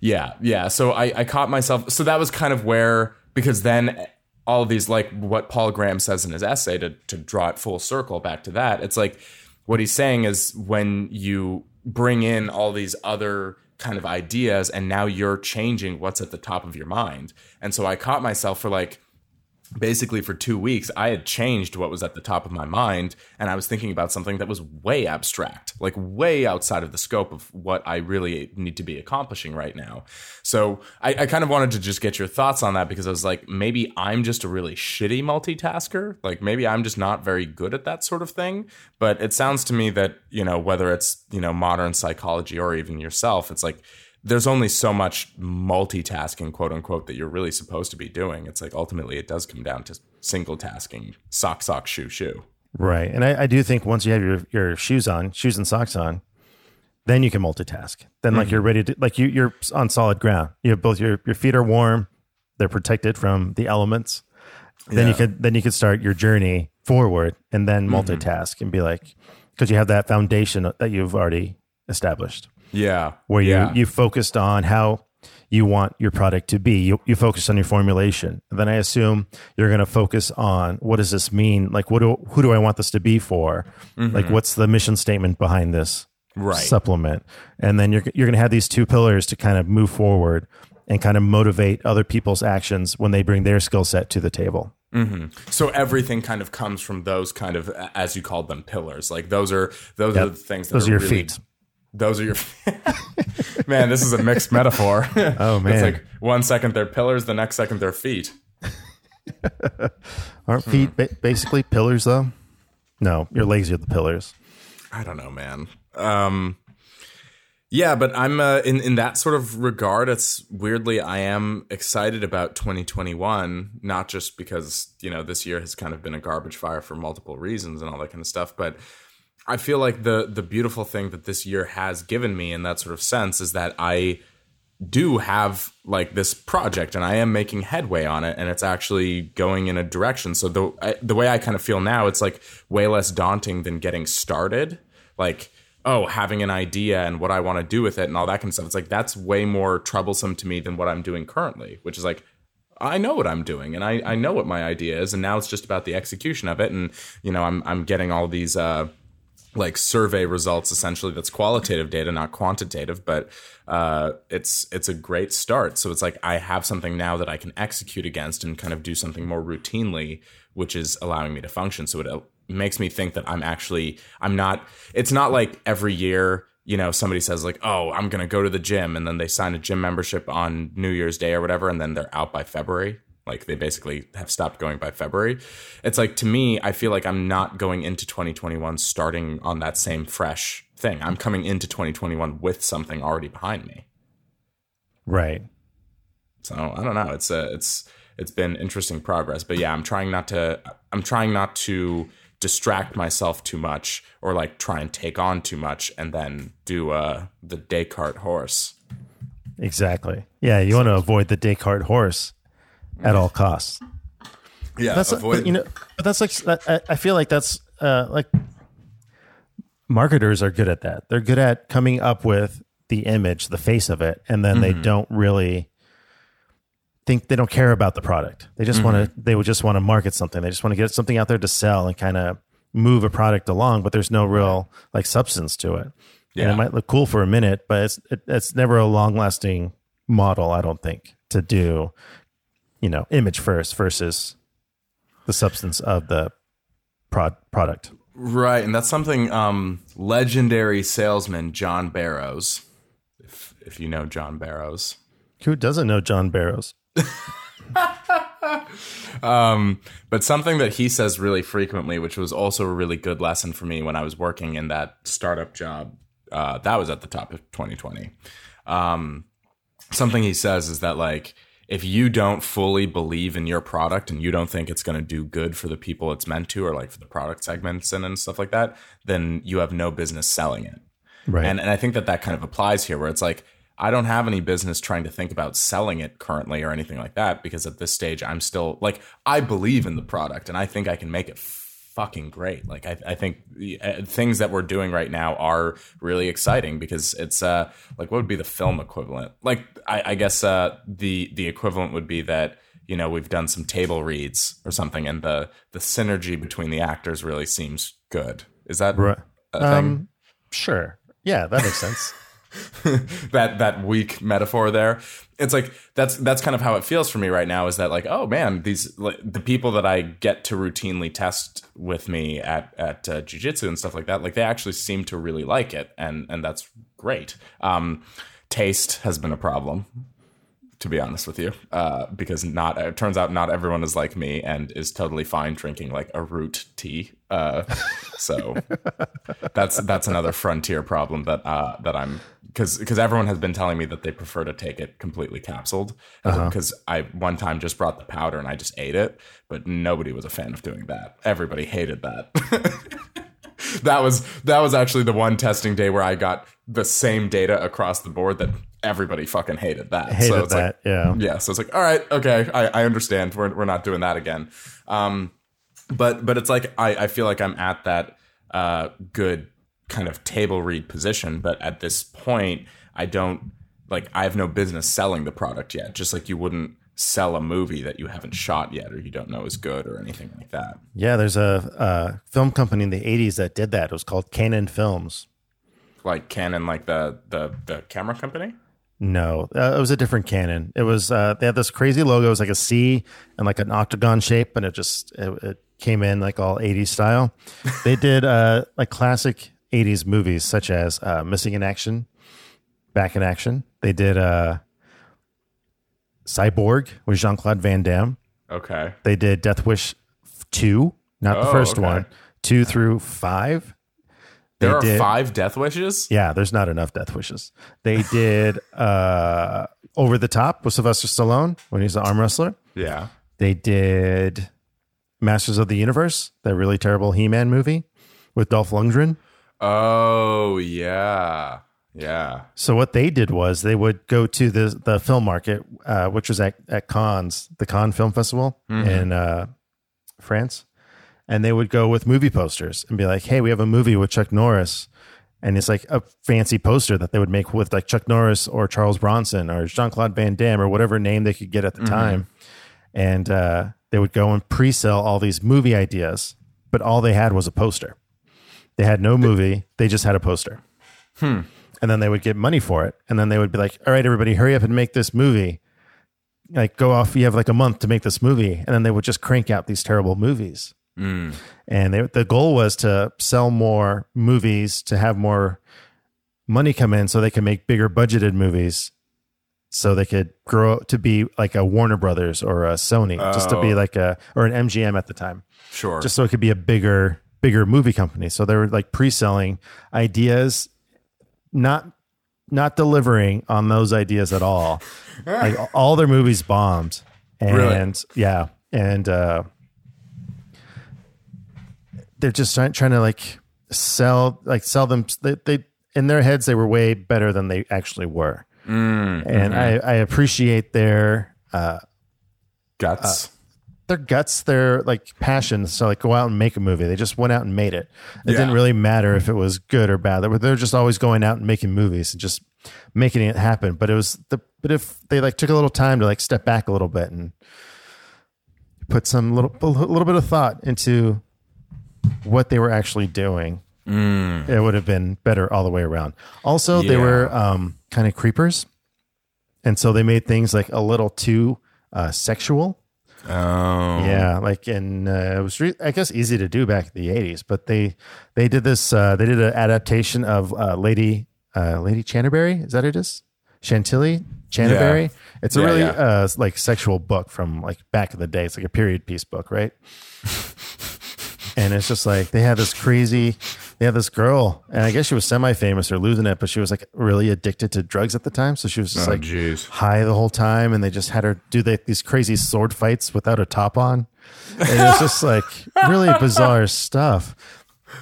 Yeah. Yeah. So I caught myself. So that was kind of where, because then all of these, like what Paul Graham says in his essay, to draw it full circle back to that, it's like what he's saying is when you bring in all these other kind of ideas and now you're changing what's at the top of your mind. And so I caught myself for 2 weeks, I had changed what was at the top of my mind, and I was thinking about something that was way abstract, like way outside of the scope of what I really need to be accomplishing right now. So I kind of wanted to just get your thoughts on that, because I was like, maybe I'm just a really shitty multitasker. Like, maybe I'm just not very good at that sort of thing. But it sounds to me that, whether it's, modern psychology or even yourself, it's like, there's only so much multitasking, quote unquote, that you're really supposed to be doing. It's like, ultimately it does come down to single tasking, sock, shoe. Right. And I do think once you have your shoes and socks on, then you can multitask. Then like you're ready to, like you're on solid ground. You have both your feet are warm. They're protected from the elements. Then you could start your journey forward and then multitask and be like, because you have that foundation that you've already established. Yeah. Where you focused on how you want your product to be. You focused on your formulation. And then I assume you're going to focus on, what does this mean? Like, who do I want this to be for? Mm-hmm. Like, what's the mission statement behind this supplement? And then you're going to have these two pillars to kind of move forward and kind of motivate other people's actions when they bring their skill set to the table. Mm-hmm. So everything kind of comes from those kind of, as you called them, pillars. Like those are the things that those are your really feet. Those are your... Man, this is a mixed metaphor. Oh, man. It's like 1 second they're pillars, the next second they're feet. Aren't feet basically pillars, though? No, your legs are the pillars. I don't know, man. Yeah, but I'm in that sort of regard, it's weirdly, I am excited about 2021, not just because, this year has kind of been a garbage fire for multiple reasons and all that kind of stuff, but I feel like the beautiful thing that this year has given me in that sort of sense is that I do have like this project and I am making headway on it and it's actually going in a direction. So the way I kind of feel now, it's like way less daunting than getting started. Like, oh, having an idea and what I want to do with it and all that kind of stuff. It's like, that's way more troublesome to me than what I'm doing currently, which is like, I know what I'm doing and I know what my idea is. And now it's just about the execution of it. And, I'm getting all these, like survey results, essentially, that's qualitative data, not quantitative, but it's a great start. So it's like I have something now that I can execute against and kind of do something more routinely, which is allowing me to function. So it makes me think that it's not like every year, somebody says like, oh, I'm going to go to the gym, and then they sign a gym membership on New Year's Day or whatever, and then they're out by February. Like, they basically have stopped going by February. It's like, to me, I feel like I'm not going into 2021 starting on that same fresh thing. I'm coming into 2021 with something already behind me. Right. So I don't know. It's been interesting progress, but yeah, I'm trying not to distract myself too much or like try and take on too much and then do the Descartes horse. Exactly. Yeah. You want to avoid the Descartes horse at all costs. Yeah, but that's like, I feel like that's like marketers are good at that. They're good at coming up with the image, the face of it, and then they don't really think, they don't care about the product. They just want to market something. They just want to get something out there to sell and kind of move a product along, but there's no real like substance to it. Yeah. And it might look cool for a minute, but it's never a long-lasting model, I don't think, to do image first versus the substance of the product. Right, and that's something legendary salesman John Barrows, if you know John Barrows. Who doesn't know John Barrows? But something that he says really frequently, which was also a really good lesson for me when I was working in that startup job, that was at the top of 2020. Something he says is that, like, if you don't fully believe in your product and you don't think it's going to do good for the people it's meant to, or like for the product segments and stuff like that, then you have no business selling it. Right. And I think that kind of applies here, where it's like, I don't have any business trying to think about selling it currently or anything like that, because at this stage, I'm still like, I believe in the product and I think I can make it fucking great. Like, I think things that we're doing right now are really exciting, because it's like, what would be the film equivalent? Like, I guess the equivalent would be that, you know, we've done some table reads or something, and the synergy between the actors really seems good. Is that right? Thing? Sure. Yeah, that makes sense. that weak metaphor there. It's like that's kind of how it feels for me right now, is that, like, oh man, these, like, the people that I get to routinely test with me at jiu-jitsu and stuff like that, like, they actually seem to really like it, and that's great. Taste has been a problem, to be honest with you, because it turns out not everyone is like me and is totally fine drinking like a root tea. So that's another frontier problem that I'm, because everyone has been telling me that they prefer to take it completely capsuled, because I one time just brought the powder and I just ate it, but nobody was a fan of doing that. Everybody hated that. That was actually the one testing day where I got the same data across the board that everybody fucking hated that. So it's like, all right, okay, I understand. We're not doing that again. But it's like I feel like I'm at that good kind of table read position. But at this point, I have no business selling the product yet. Just like you wouldn't sell a movie that you haven't shot yet, or you don't know is good, or anything like that. Yeah, there's a film company in the 80s that did that. It was called Canon Films. Like Canon, like the camera company? No, it was a different Canon. It was they had this crazy logo. It was like a C and like an octagon shape, and it came in like all 80s style. They did like classic 80s movies, such as Missing in Action, Back in Action. They did Cyborg with Jean-Claude Van Damme. Okay. They did Death Wish 2, not the first one, 2 through 5. There are 5 Death Wishes? Yeah, there's not enough Death Wishes. They did Over the Top with Sylvester Stallone when he's the arm wrestler. Yeah. They did Masters of the Universe, that really terrible He-Man movie with Dolph Lundgren. Oh, yeah. Yeah. So what they did was they would go to the film market, which was at Cannes, the Cannes Film Festival in France. And they would go with movie posters and be like, hey, we have a movie with Chuck Norris. And it's like a fancy poster that they would make with like Chuck Norris or Charles Bronson or Jean-Claude Van Damme or whatever name they could get at the time. And they would go and pre-sell all these movie ideas, but all they had was a poster. They had no movie. They just had a poster. And then they would get money for it. And then they would be like, all right, everybody, hurry up and make this movie. Like, go off. You have like a month to make this movie. And then they would just crank out these terrible movies. And the goal was to sell more movies, to have more money come in so they could make bigger budgeted movies, so they could grow to be like a Warner Brothers or a Sony, just to be like or an MGM at the time. Sure. Just so it could be a bigger movie company. So they were like pre-selling ideas, not delivering on those ideas at all. Like, all their movies bombed. And really? Yeah. And they're just trying to like sell them. They in their heads, they were way better than they actually were. And I appreciate their guts. Their like passion to like go out and make a movie. They just went out and made it. It didn't really matter if it was good or bad. They're just always going out and making movies and just making it happen. But if they like took a little time to like step back a little bit and put some little bit of thought into what they were actually doing, it would have been better all the way around. Also, they were kind of creepers, and so they made things like a little too sexual. Oh. Yeah, like in it was I guess easy to do back in the 80s, but they did this they did an adaptation of Lady Chanterbury, is that it is? Chantilly? Chanterbury? Yeah. It's a really like sexual book from like back in the day. It's like a period piece book, right? And it's just like they had this crazy girl, and I guess she was semi-famous or losing it, but she was like really addicted to drugs at the time. So she was just high the whole time, and they just had her do these crazy sword fights without a top on. And it was just like really bizarre stuff.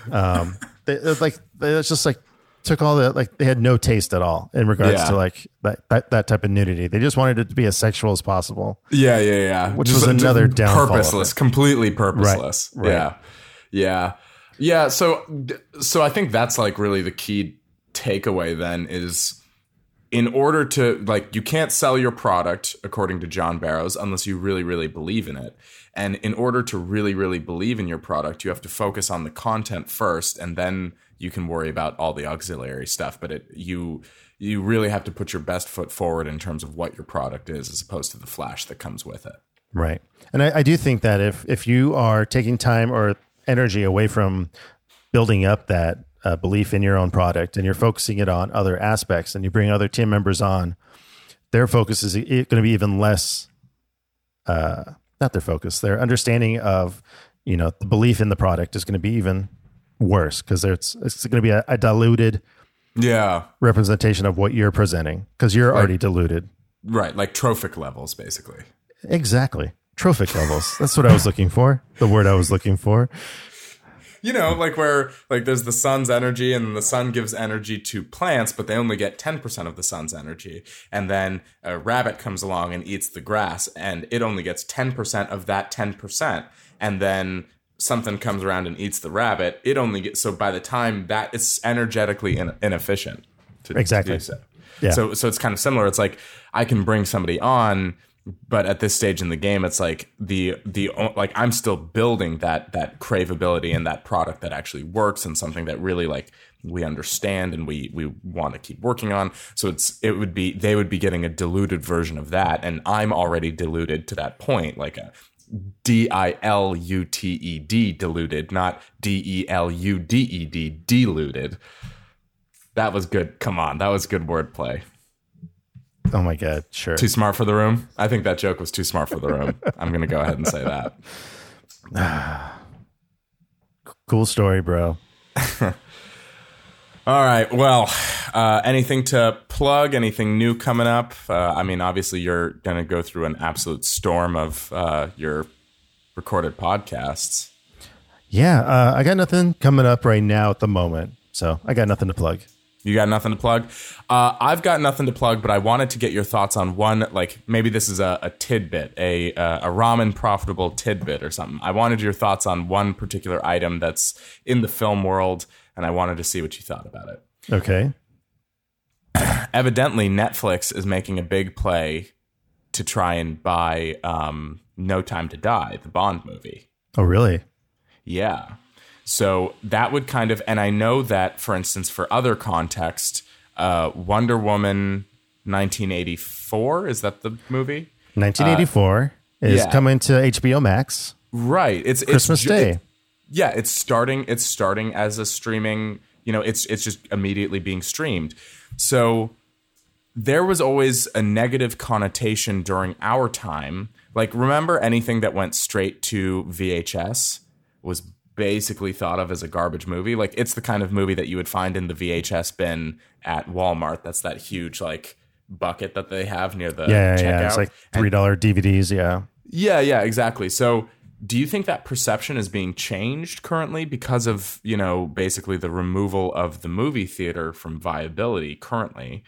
They took all the, like, they had no taste at all in regards to like that type of nudity. They just wanted it to be as sexual as possible. Yeah. Which was another downfall. Purposeless, completely purposeless. Right. Yeah. Yeah, so I think that's like really the key takeaway then is, in order to, like, you can't sell your product, according to John Barrows, unless you really, really believe in it. And in order to really, really believe in your product, you have to focus on the content first, and then you can worry about all the auxiliary stuff. But you really have to put your best foot forward in terms of what your product is, as opposed to the flash that comes with it. Right. And I do think that if you are taking time or energy away from building up that belief in your own product, and you're focusing it on other aspects, and you bring other team members on, their focus is going to be even less, not their focus, their understanding of, the belief in the product is going to be even worse, because it's going to be a diluted representation of what you're presenting, because you're already diluted. Right. Like trophic levels, basically. Exactly. Trophic levels. That's what I was looking for. The word I was looking for. Like where, like, there's the sun's energy, and the sun gives energy to plants, but they only get 10% of the sun's energy. And then a rabbit comes along and eats the grass, and it only gets 10% of that 10%. And then something comes around and eats the rabbit. It only gets, so by the time that, it's energetically inefficient to do so. Yeah. So it's kind of similar. It's like, I can bring somebody on, but at this stage in the game, it's like the I'm still building that craveability and that product that actually works, and something that really, like, we understand and we want to keep working on. So they would be getting a diluted version of that, and I'm already diluted to that point, like a diluted, diluted, not deluded, diluted. That was good. Come on, that was good wordplay. Oh my God, sure. Too smart for the room? I think that joke was too smart for the room. I'm going to go ahead and say that. Cool story, bro. All right. Well, anything to plug? Anything new coming up? I mean, obviously, you're going to go through an absolute storm of your recorded podcasts. Yeah. I got nothing coming up right now at the moment, so I got nothing to plug. You got nothing to plug? I've got nothing to plug, but I wanted to get your thoughts on one, like, maybe this is a tidbit, a ramen profitable tidbit or something. I wanted your thoughts on one particular item that's in the film world, and I wanted to see what you thought about it. Okay. Evidently, Netflix is making a big play to try and buy No Time to Die, the Bond movie. Oh, really? Yeah. So that would kind of, and I know that, for instance, for other context, Wonder Woman 1984, is that the movie? 1984 is coming to HBO Max. Right. It's Christmas Day. It's starting as a streaming, it's just immediately being streamed. So there was always a negative connotation during our time. Like, remember, anything that went straight to VHS was basically thought of as a garbage movie. Like, it's the kind of movie that you would find in the VHS bin at Walmart. That's that huge, like, bucket that they have near the checkout. Yeah, it's like $3 DVDs. Yeah, exactly. So do you think that perception is being changed currently because of, basically the removal of the movie theater from viability currently?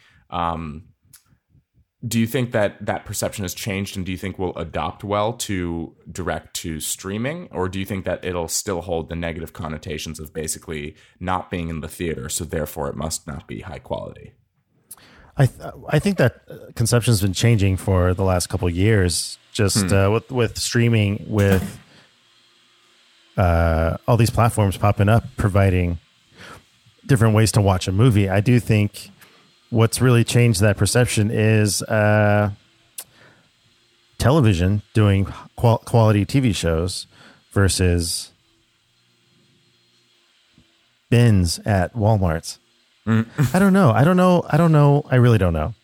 Do you think that perception has changed, and do you think we'll adopt well to direct to streaming, or do you think that it'll still hold the negative connotations of basically not being in the theater, so therefore it must not be high quality? I think that conception has been changing for the last couple of years, just with streaming, with all these platforms popping up, providing different ways to watch a movie. I do think what's really changed that perception is television doing quality TV shows versus bins at Walmart's. I don't know. I really don't know.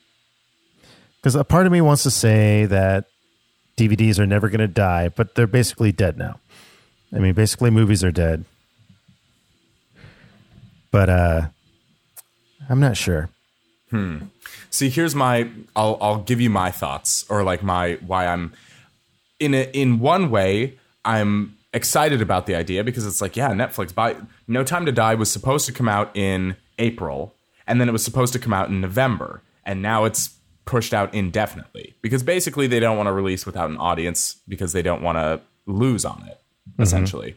Because a part of me wants to say that DVDs are never going to die, but they're basically dead now. I mean, basically movies are dead. But I'm not sure. See, here's my, I'll give you my thoughts, or like my, why I'm in one way, I'm excited about the idea, because it's like, yeah, Netflix, No Time to Die was supposed to come out in April, and then it was supposed to come out in November, and now it's pushed out indefinitely, because basically they don't want to release without an audience, because they don't want to lose on it, essentially.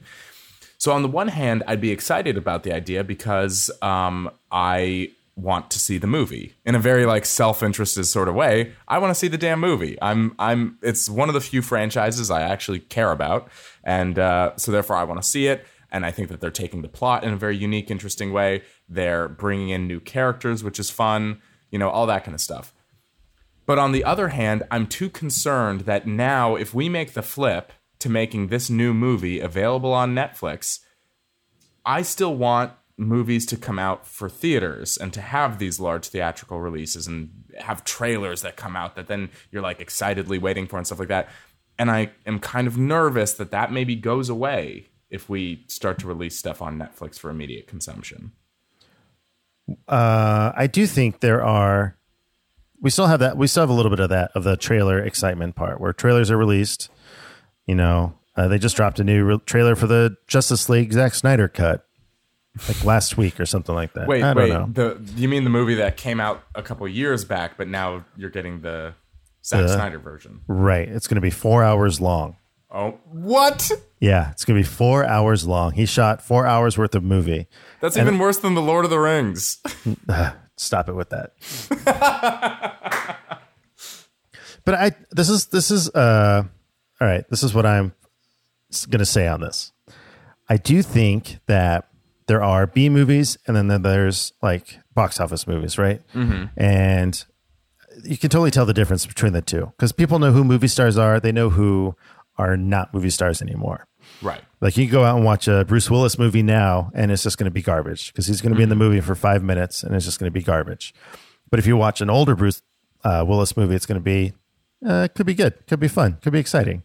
So on the one hand, I'd be excited about the idea, because I want to see the movie in a very like self-interested sort of way. I want to see the damn movie. It's one of the few franchises I actually care about. And so therefore I want to see it. And I think that they're taking the plot in a very unique, interesting way. They're bringing in new characters, which is fun, you know, all that kind of stuff. But on the other hand, I'm too concerned that now if we make the flip to making this new movie available on Netflix, I still want movies to come out for theaters and to have these large theatrical releases and have trailers that come out that then you're like excitedly waiting for and stuff like that. And I am kind of nervous that that maybe goes away if we start to release stuff on Netflix for immediate consumption. I do think we still have that. We still have a little bit of that, of the trailer excitement part where trailers are released, you know, they just dropped a new trailer for the Justice League Zack Snyder cut, like last week or something like that. I don't know. You mean the movie that came out a couple years back, but now you're getting the Zack Snyder version. Right. It's going to be 4 hours long. Oh, what? Yeah, it's going to be 4 hours long. He shot 4 hours worth of movie. That's even worse than The Lord of the Rings. Stop it with that. But this is all right. This is what I'm going to say on this. I do think that there are B movies, and then there's like box office movies, right? And you can totally tell the difference between the two, because people know who movie stars are. They know who are not movie stars anymore. Right. Like you can go out and watch a Bruce Willis movie now, and it's just going to be garbage, because he's going to be in the movie for 5 minutes, and it's just going to be garbage. But if you watch an older Bruce Willis movie, it's going to be, could be good, could be fun, could be exciting.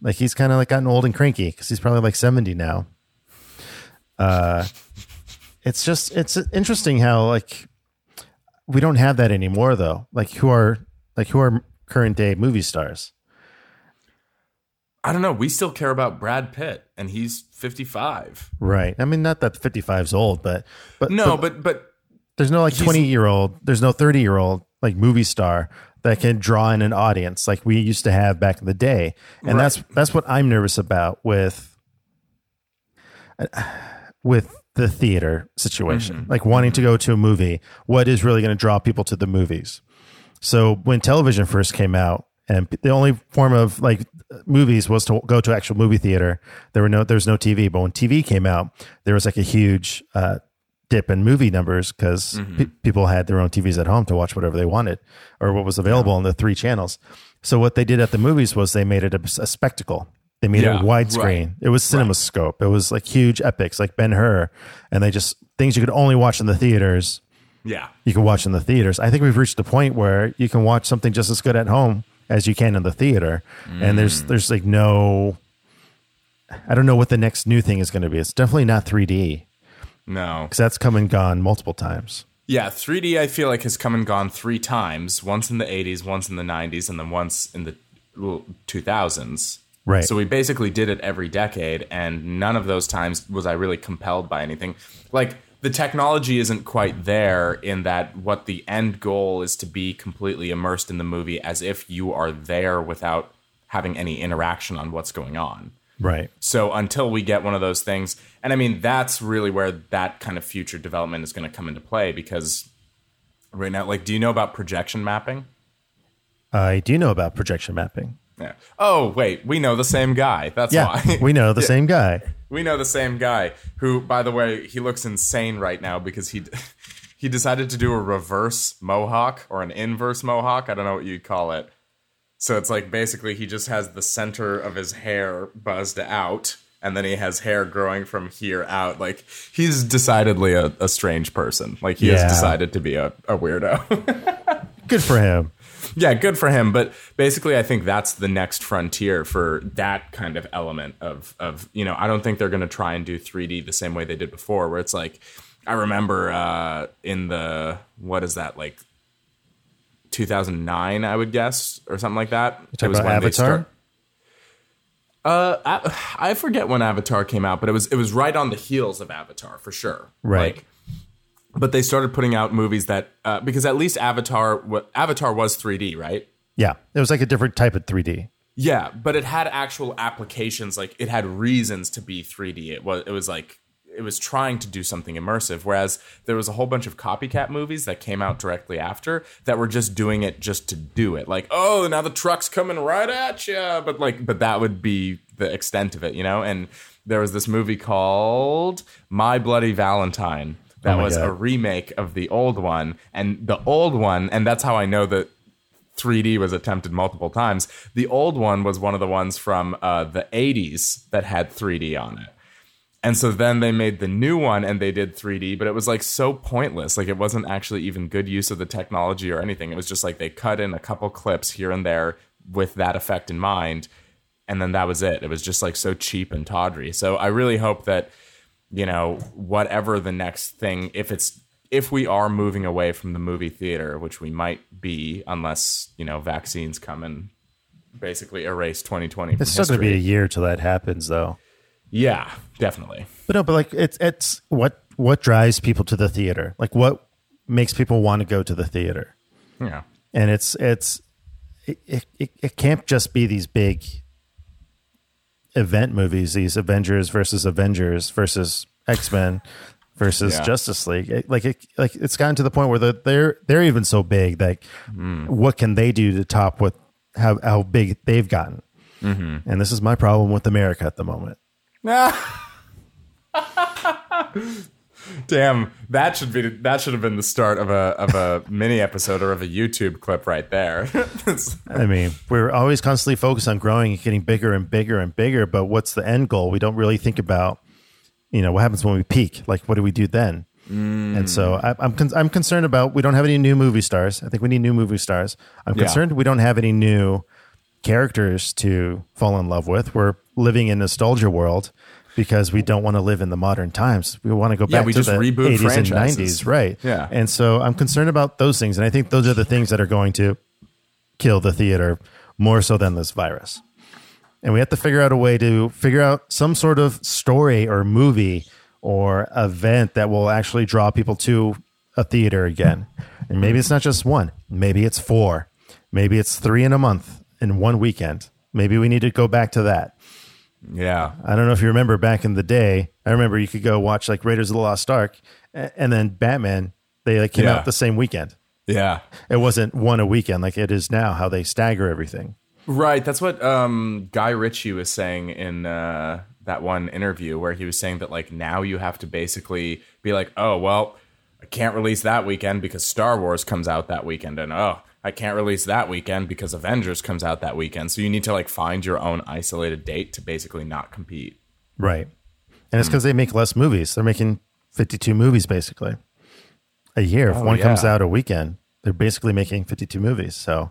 Like he's kind of like gotten old and cranky, because he's probably like 70 now. It's interesting how like we don't have that anymore though. Who are current day movie stars? I don't know. We still care about Brad Pitt, and he's 55. Right. I mean, not that 55's old, but there's no like 20-year-old. There's no 30-year-old like movie star that can draw in an audience like we used to have back in the day. And right. that's what I'm nervous about with the theater situation, like wanting to go to a movie, what is really going to draw people to the movies? So when television first came out, and the only form of like movies was to go to actual movie theater, there was no TV. But when TV came out, there was like a huge dip in movie numbers, because people had their own TVs at home to watch whatever they wanted, or what was available on the three channels. So what they did at the movies was they made it a spectacle. They made it widescreen. Right. It was CinemaScope. Right. It was like huge epics like Ben-Hur. And things you could only watch in the theaters. Yeah. You can watch in the theaters. I think we've reached the point where you can watch something just as good at home as you can in the theater. And there's like no, I don't know what the next new thing is going to be. It's definitely not 3D. No. Because that's come and gone multiple times. Yeah. 3D, I feel like, has come and gone three times. Once in the 80s, once in the 90s, and then once in the 2000s. Right. So we basically did it every decade, and none of those times was I really compelled by anything. Like, the technology isn't quite there in that what the end goal is to be completely immersed in the movie as if you are there without having any interaction on what's going on. Right. So until we get one of those things, and I mean, that's really where that kind of future development is going to come into play, because right now, like, do you know about projection mapping? I do know about projection mapping. Yeah. Oh, wait, we know the same guy. That's why. We know the same guy. We know the same guy who, by the way, he looks insane right now, because he decided to do a reverse mohawk, or an inverse mohawk. I don't know what you'd call it. So it's like basically he just has the center of his hair buzzed out, and then he has hair growing from here out. Like, he's decidedly a strange person. Like, he has decided to be a weirdo. Good for him. Yeah, good for him. But basically, I think that's the next frontier for that kind of element of you know, I don't think they're going to try and do 3D the same way they did before, where it's like, I remember in the, what is that, like 2009, I would guess, or something like that. You're talking about Avatar? I forget when Avatar came out, but it was right on the heels of Avatar, for sure. Right. Like, but they started putting out movies that, because at least Avatar was 3D, right? Yeah. It was like a different type of 3D. Yeah. But it had actual applications. Like, it had reasons to be 3D. It was like, it was trying to do something immersive. Whereas there was a whole bunch of copycat movies that came out directly after that were just doing it just to do it. Like, oh, now the truck's coming right at you. But that would be the extent of it, you know? And there was this movie called My Bloody Valentine. That was a remake of the old one, and that's how I know that 3D was attempted multiple times. The old one was one of the ones from the 80s that had 3D on it. And so then they made the new one and they did 3D, but it was like so pointless. Like, it wasn't actually even good use of the technology or anything. It was just like they cut in a couple clips here and there with that effect in mind. And then that was it. It was just like so cheap and tawdry. So I really hope that, you know, whatever the next thing, if we are moving away from the movie theater, which we might be, unless, you know, vaccines come and basically erase 2020 from history. It's still going to be a year till that happens, though. Yeah, definitely. But no, but like it's what drives people to the theater? Like, what makes people want to go to the theater? Yeah, and it can't just be these big event movies, these Avengers versus X-Men versus Justice League. Like it's gotten to the point where they're even so big, like what can they do to top with how big they've gotten? Mm-hmm. And this is my problem with America at the moment. Damn, that should have been the start of a mini episode or of a YouTube clip right there. I mean, we're always constantly focused on growing and getting bigger and bigger and bigger, but what's the end goal? We don't really think about, you know, what happens when we peak. Like, what do we do then? And so I'm concerned about, we don't have any new movie stars. I think we need new movie stars. I'm concerned we don't have any new characters to fall in love with. We're living in nostalgia world because we don't want to live in the modern times. We want to go back to the 80s franchises. And 90s. Right. Yeah. And so I'm concerned about those things. And I think those are the things that are going to kill the theater more so than this virus. And we have to figure out some sort of story or movie or event that will actually draw people to a theater again. And maybe it's not just one. Maybe it's four. Maybe it's three in a month, in one weekend. Maybe we need to go back to that. Yeah. I don't know if you remember back in the day. I remember you could go watch like Raiders of the Lost Ark and then Batman. They like came out the same weekend. Yeah. It wasn't one a weekend like it is now, how they stagger everything. Right. That's what Guy Ritchie was saying in that one interview where he was saying that like now you have to basically be like, oh, well, I can't release that weekend because Star Wars comes out that weekend. And I can't release that weekend because Avengers comes out that weekend. So you need to like find your own isolated date to basically not compete. Right. And it's because they make less movies. They're making 52 movies basically a year. If one comes out a weekend, they're basically making 52 movies. So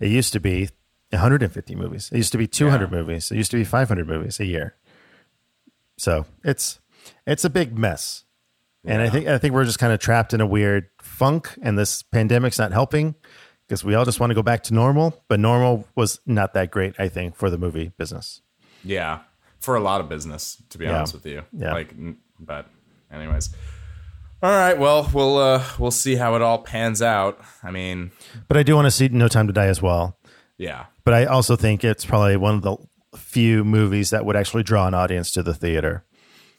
it used to be 150 movies. It used to be 200 movies. It used to be 500 movies a year. So it's a big mess. Yeah. And I think we're just kind of trapped in a weird funk, and this pandemic's not helping. Because we all just want to go back to normal, but normal was not that great, I think, for the movie business. Yeah, for a lot of business, to be honest with you. Yeah. Like, but anyways, all right. Well, we'll see how it all pans out. I mean, but I do want to see No Time to Die as well. Yeah, but I also think it's probably one of the few movies that would actually draw an audience to the theater.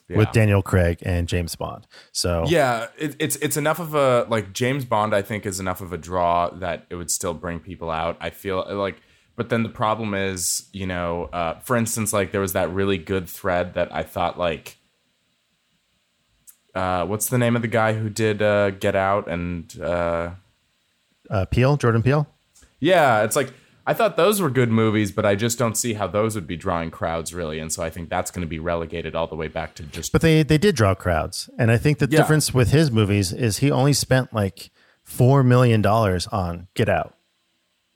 Yeah. With Daniel Craig and James Bond. So yeah, it's enough of a, like, James Bond, I think, is enough of a draw that it would still bring people out. I feel like, but then the problem is, you know, for instance, like there was that really good thread that I thought, like, what's the name of the guy who did Get Out and Jordan Peele? Yeah, it's like, I thought those were good movies, but I just don't see how those would be drawing crowds, really. And so I think that's going to be relegated all the way back to just... But they did draw crowds. And I think the difference with his movies is he only spent like $4 million on Get Out.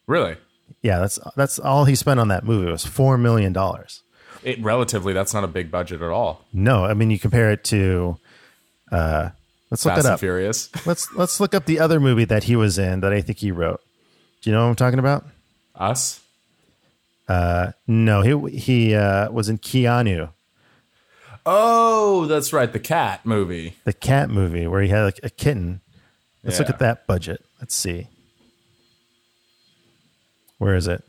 Really? Yeah, that's all he spent on that movie was $4 million. Relatively, that's not a big budget at all. No, I mean, you compare it to... let's look it up. Fast and Furious. Let's look up the other movie that he was in that I think he wrote. Do you know what I'm talking about? Us? No, he was in Keanu. Oh, that's right. The cat movie. The cat movie where he had like a kitten. Let's look at that budget. Let's see. Where is it?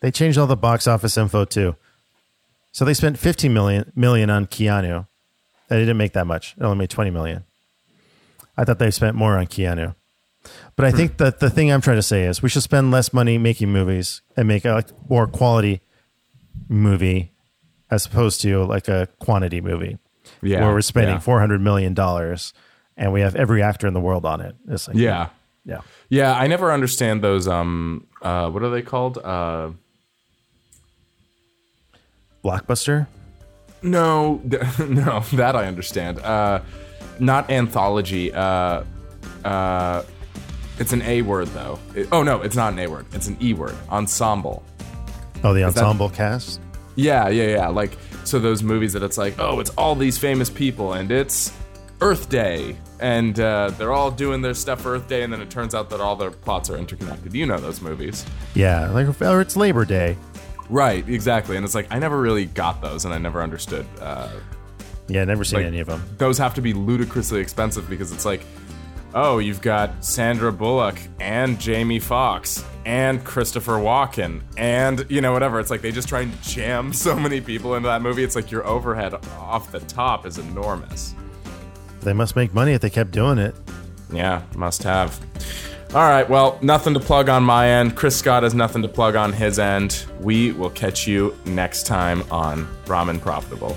They changed all the box office info too. So they spent $15 million on Keanu. They didn't make that much. It only made $20 million. I thought they spent more on Keanu. But I think that the thing I'm trying to say is we should spend less money making movies and make a more quality movie as opposed to like a quantity movie where we're spending $400 million and we have every actor in the world on it. It's like, yeah. I never understand those. What are they called? Blockbuster? No, that I understand. Not anthology. It's an A word though. It's not an A word. It's an E word. Ensemble. Oh, the ensemble cast? Yeah. Like, so those movies that it's like, oh, it's all these famous people and it's Earth Day and they're all doing their stuff for Earth Day and then it turns out that all their plots are interconnected. You know those movies. Yeah, like, or it's Labor Day. Right, exactly. And it's like, I never really got those and I never understood. Yeah, never seen like, any of them. Those have to be ludicrously expensive because it's like, oh, you've got Sandra Bullock and Jamie Foxx and Christopher Walken and, you know, whatever. It's like they just try and jam so many people into that movie. It's like your overhead off the top is enormous. They must make money if they kept doing it. Yeah, must have. All right, well, nothing to plug on my end. Chris Scott has nothing to plug on his end. We will catch you next time on Ramen Profitable.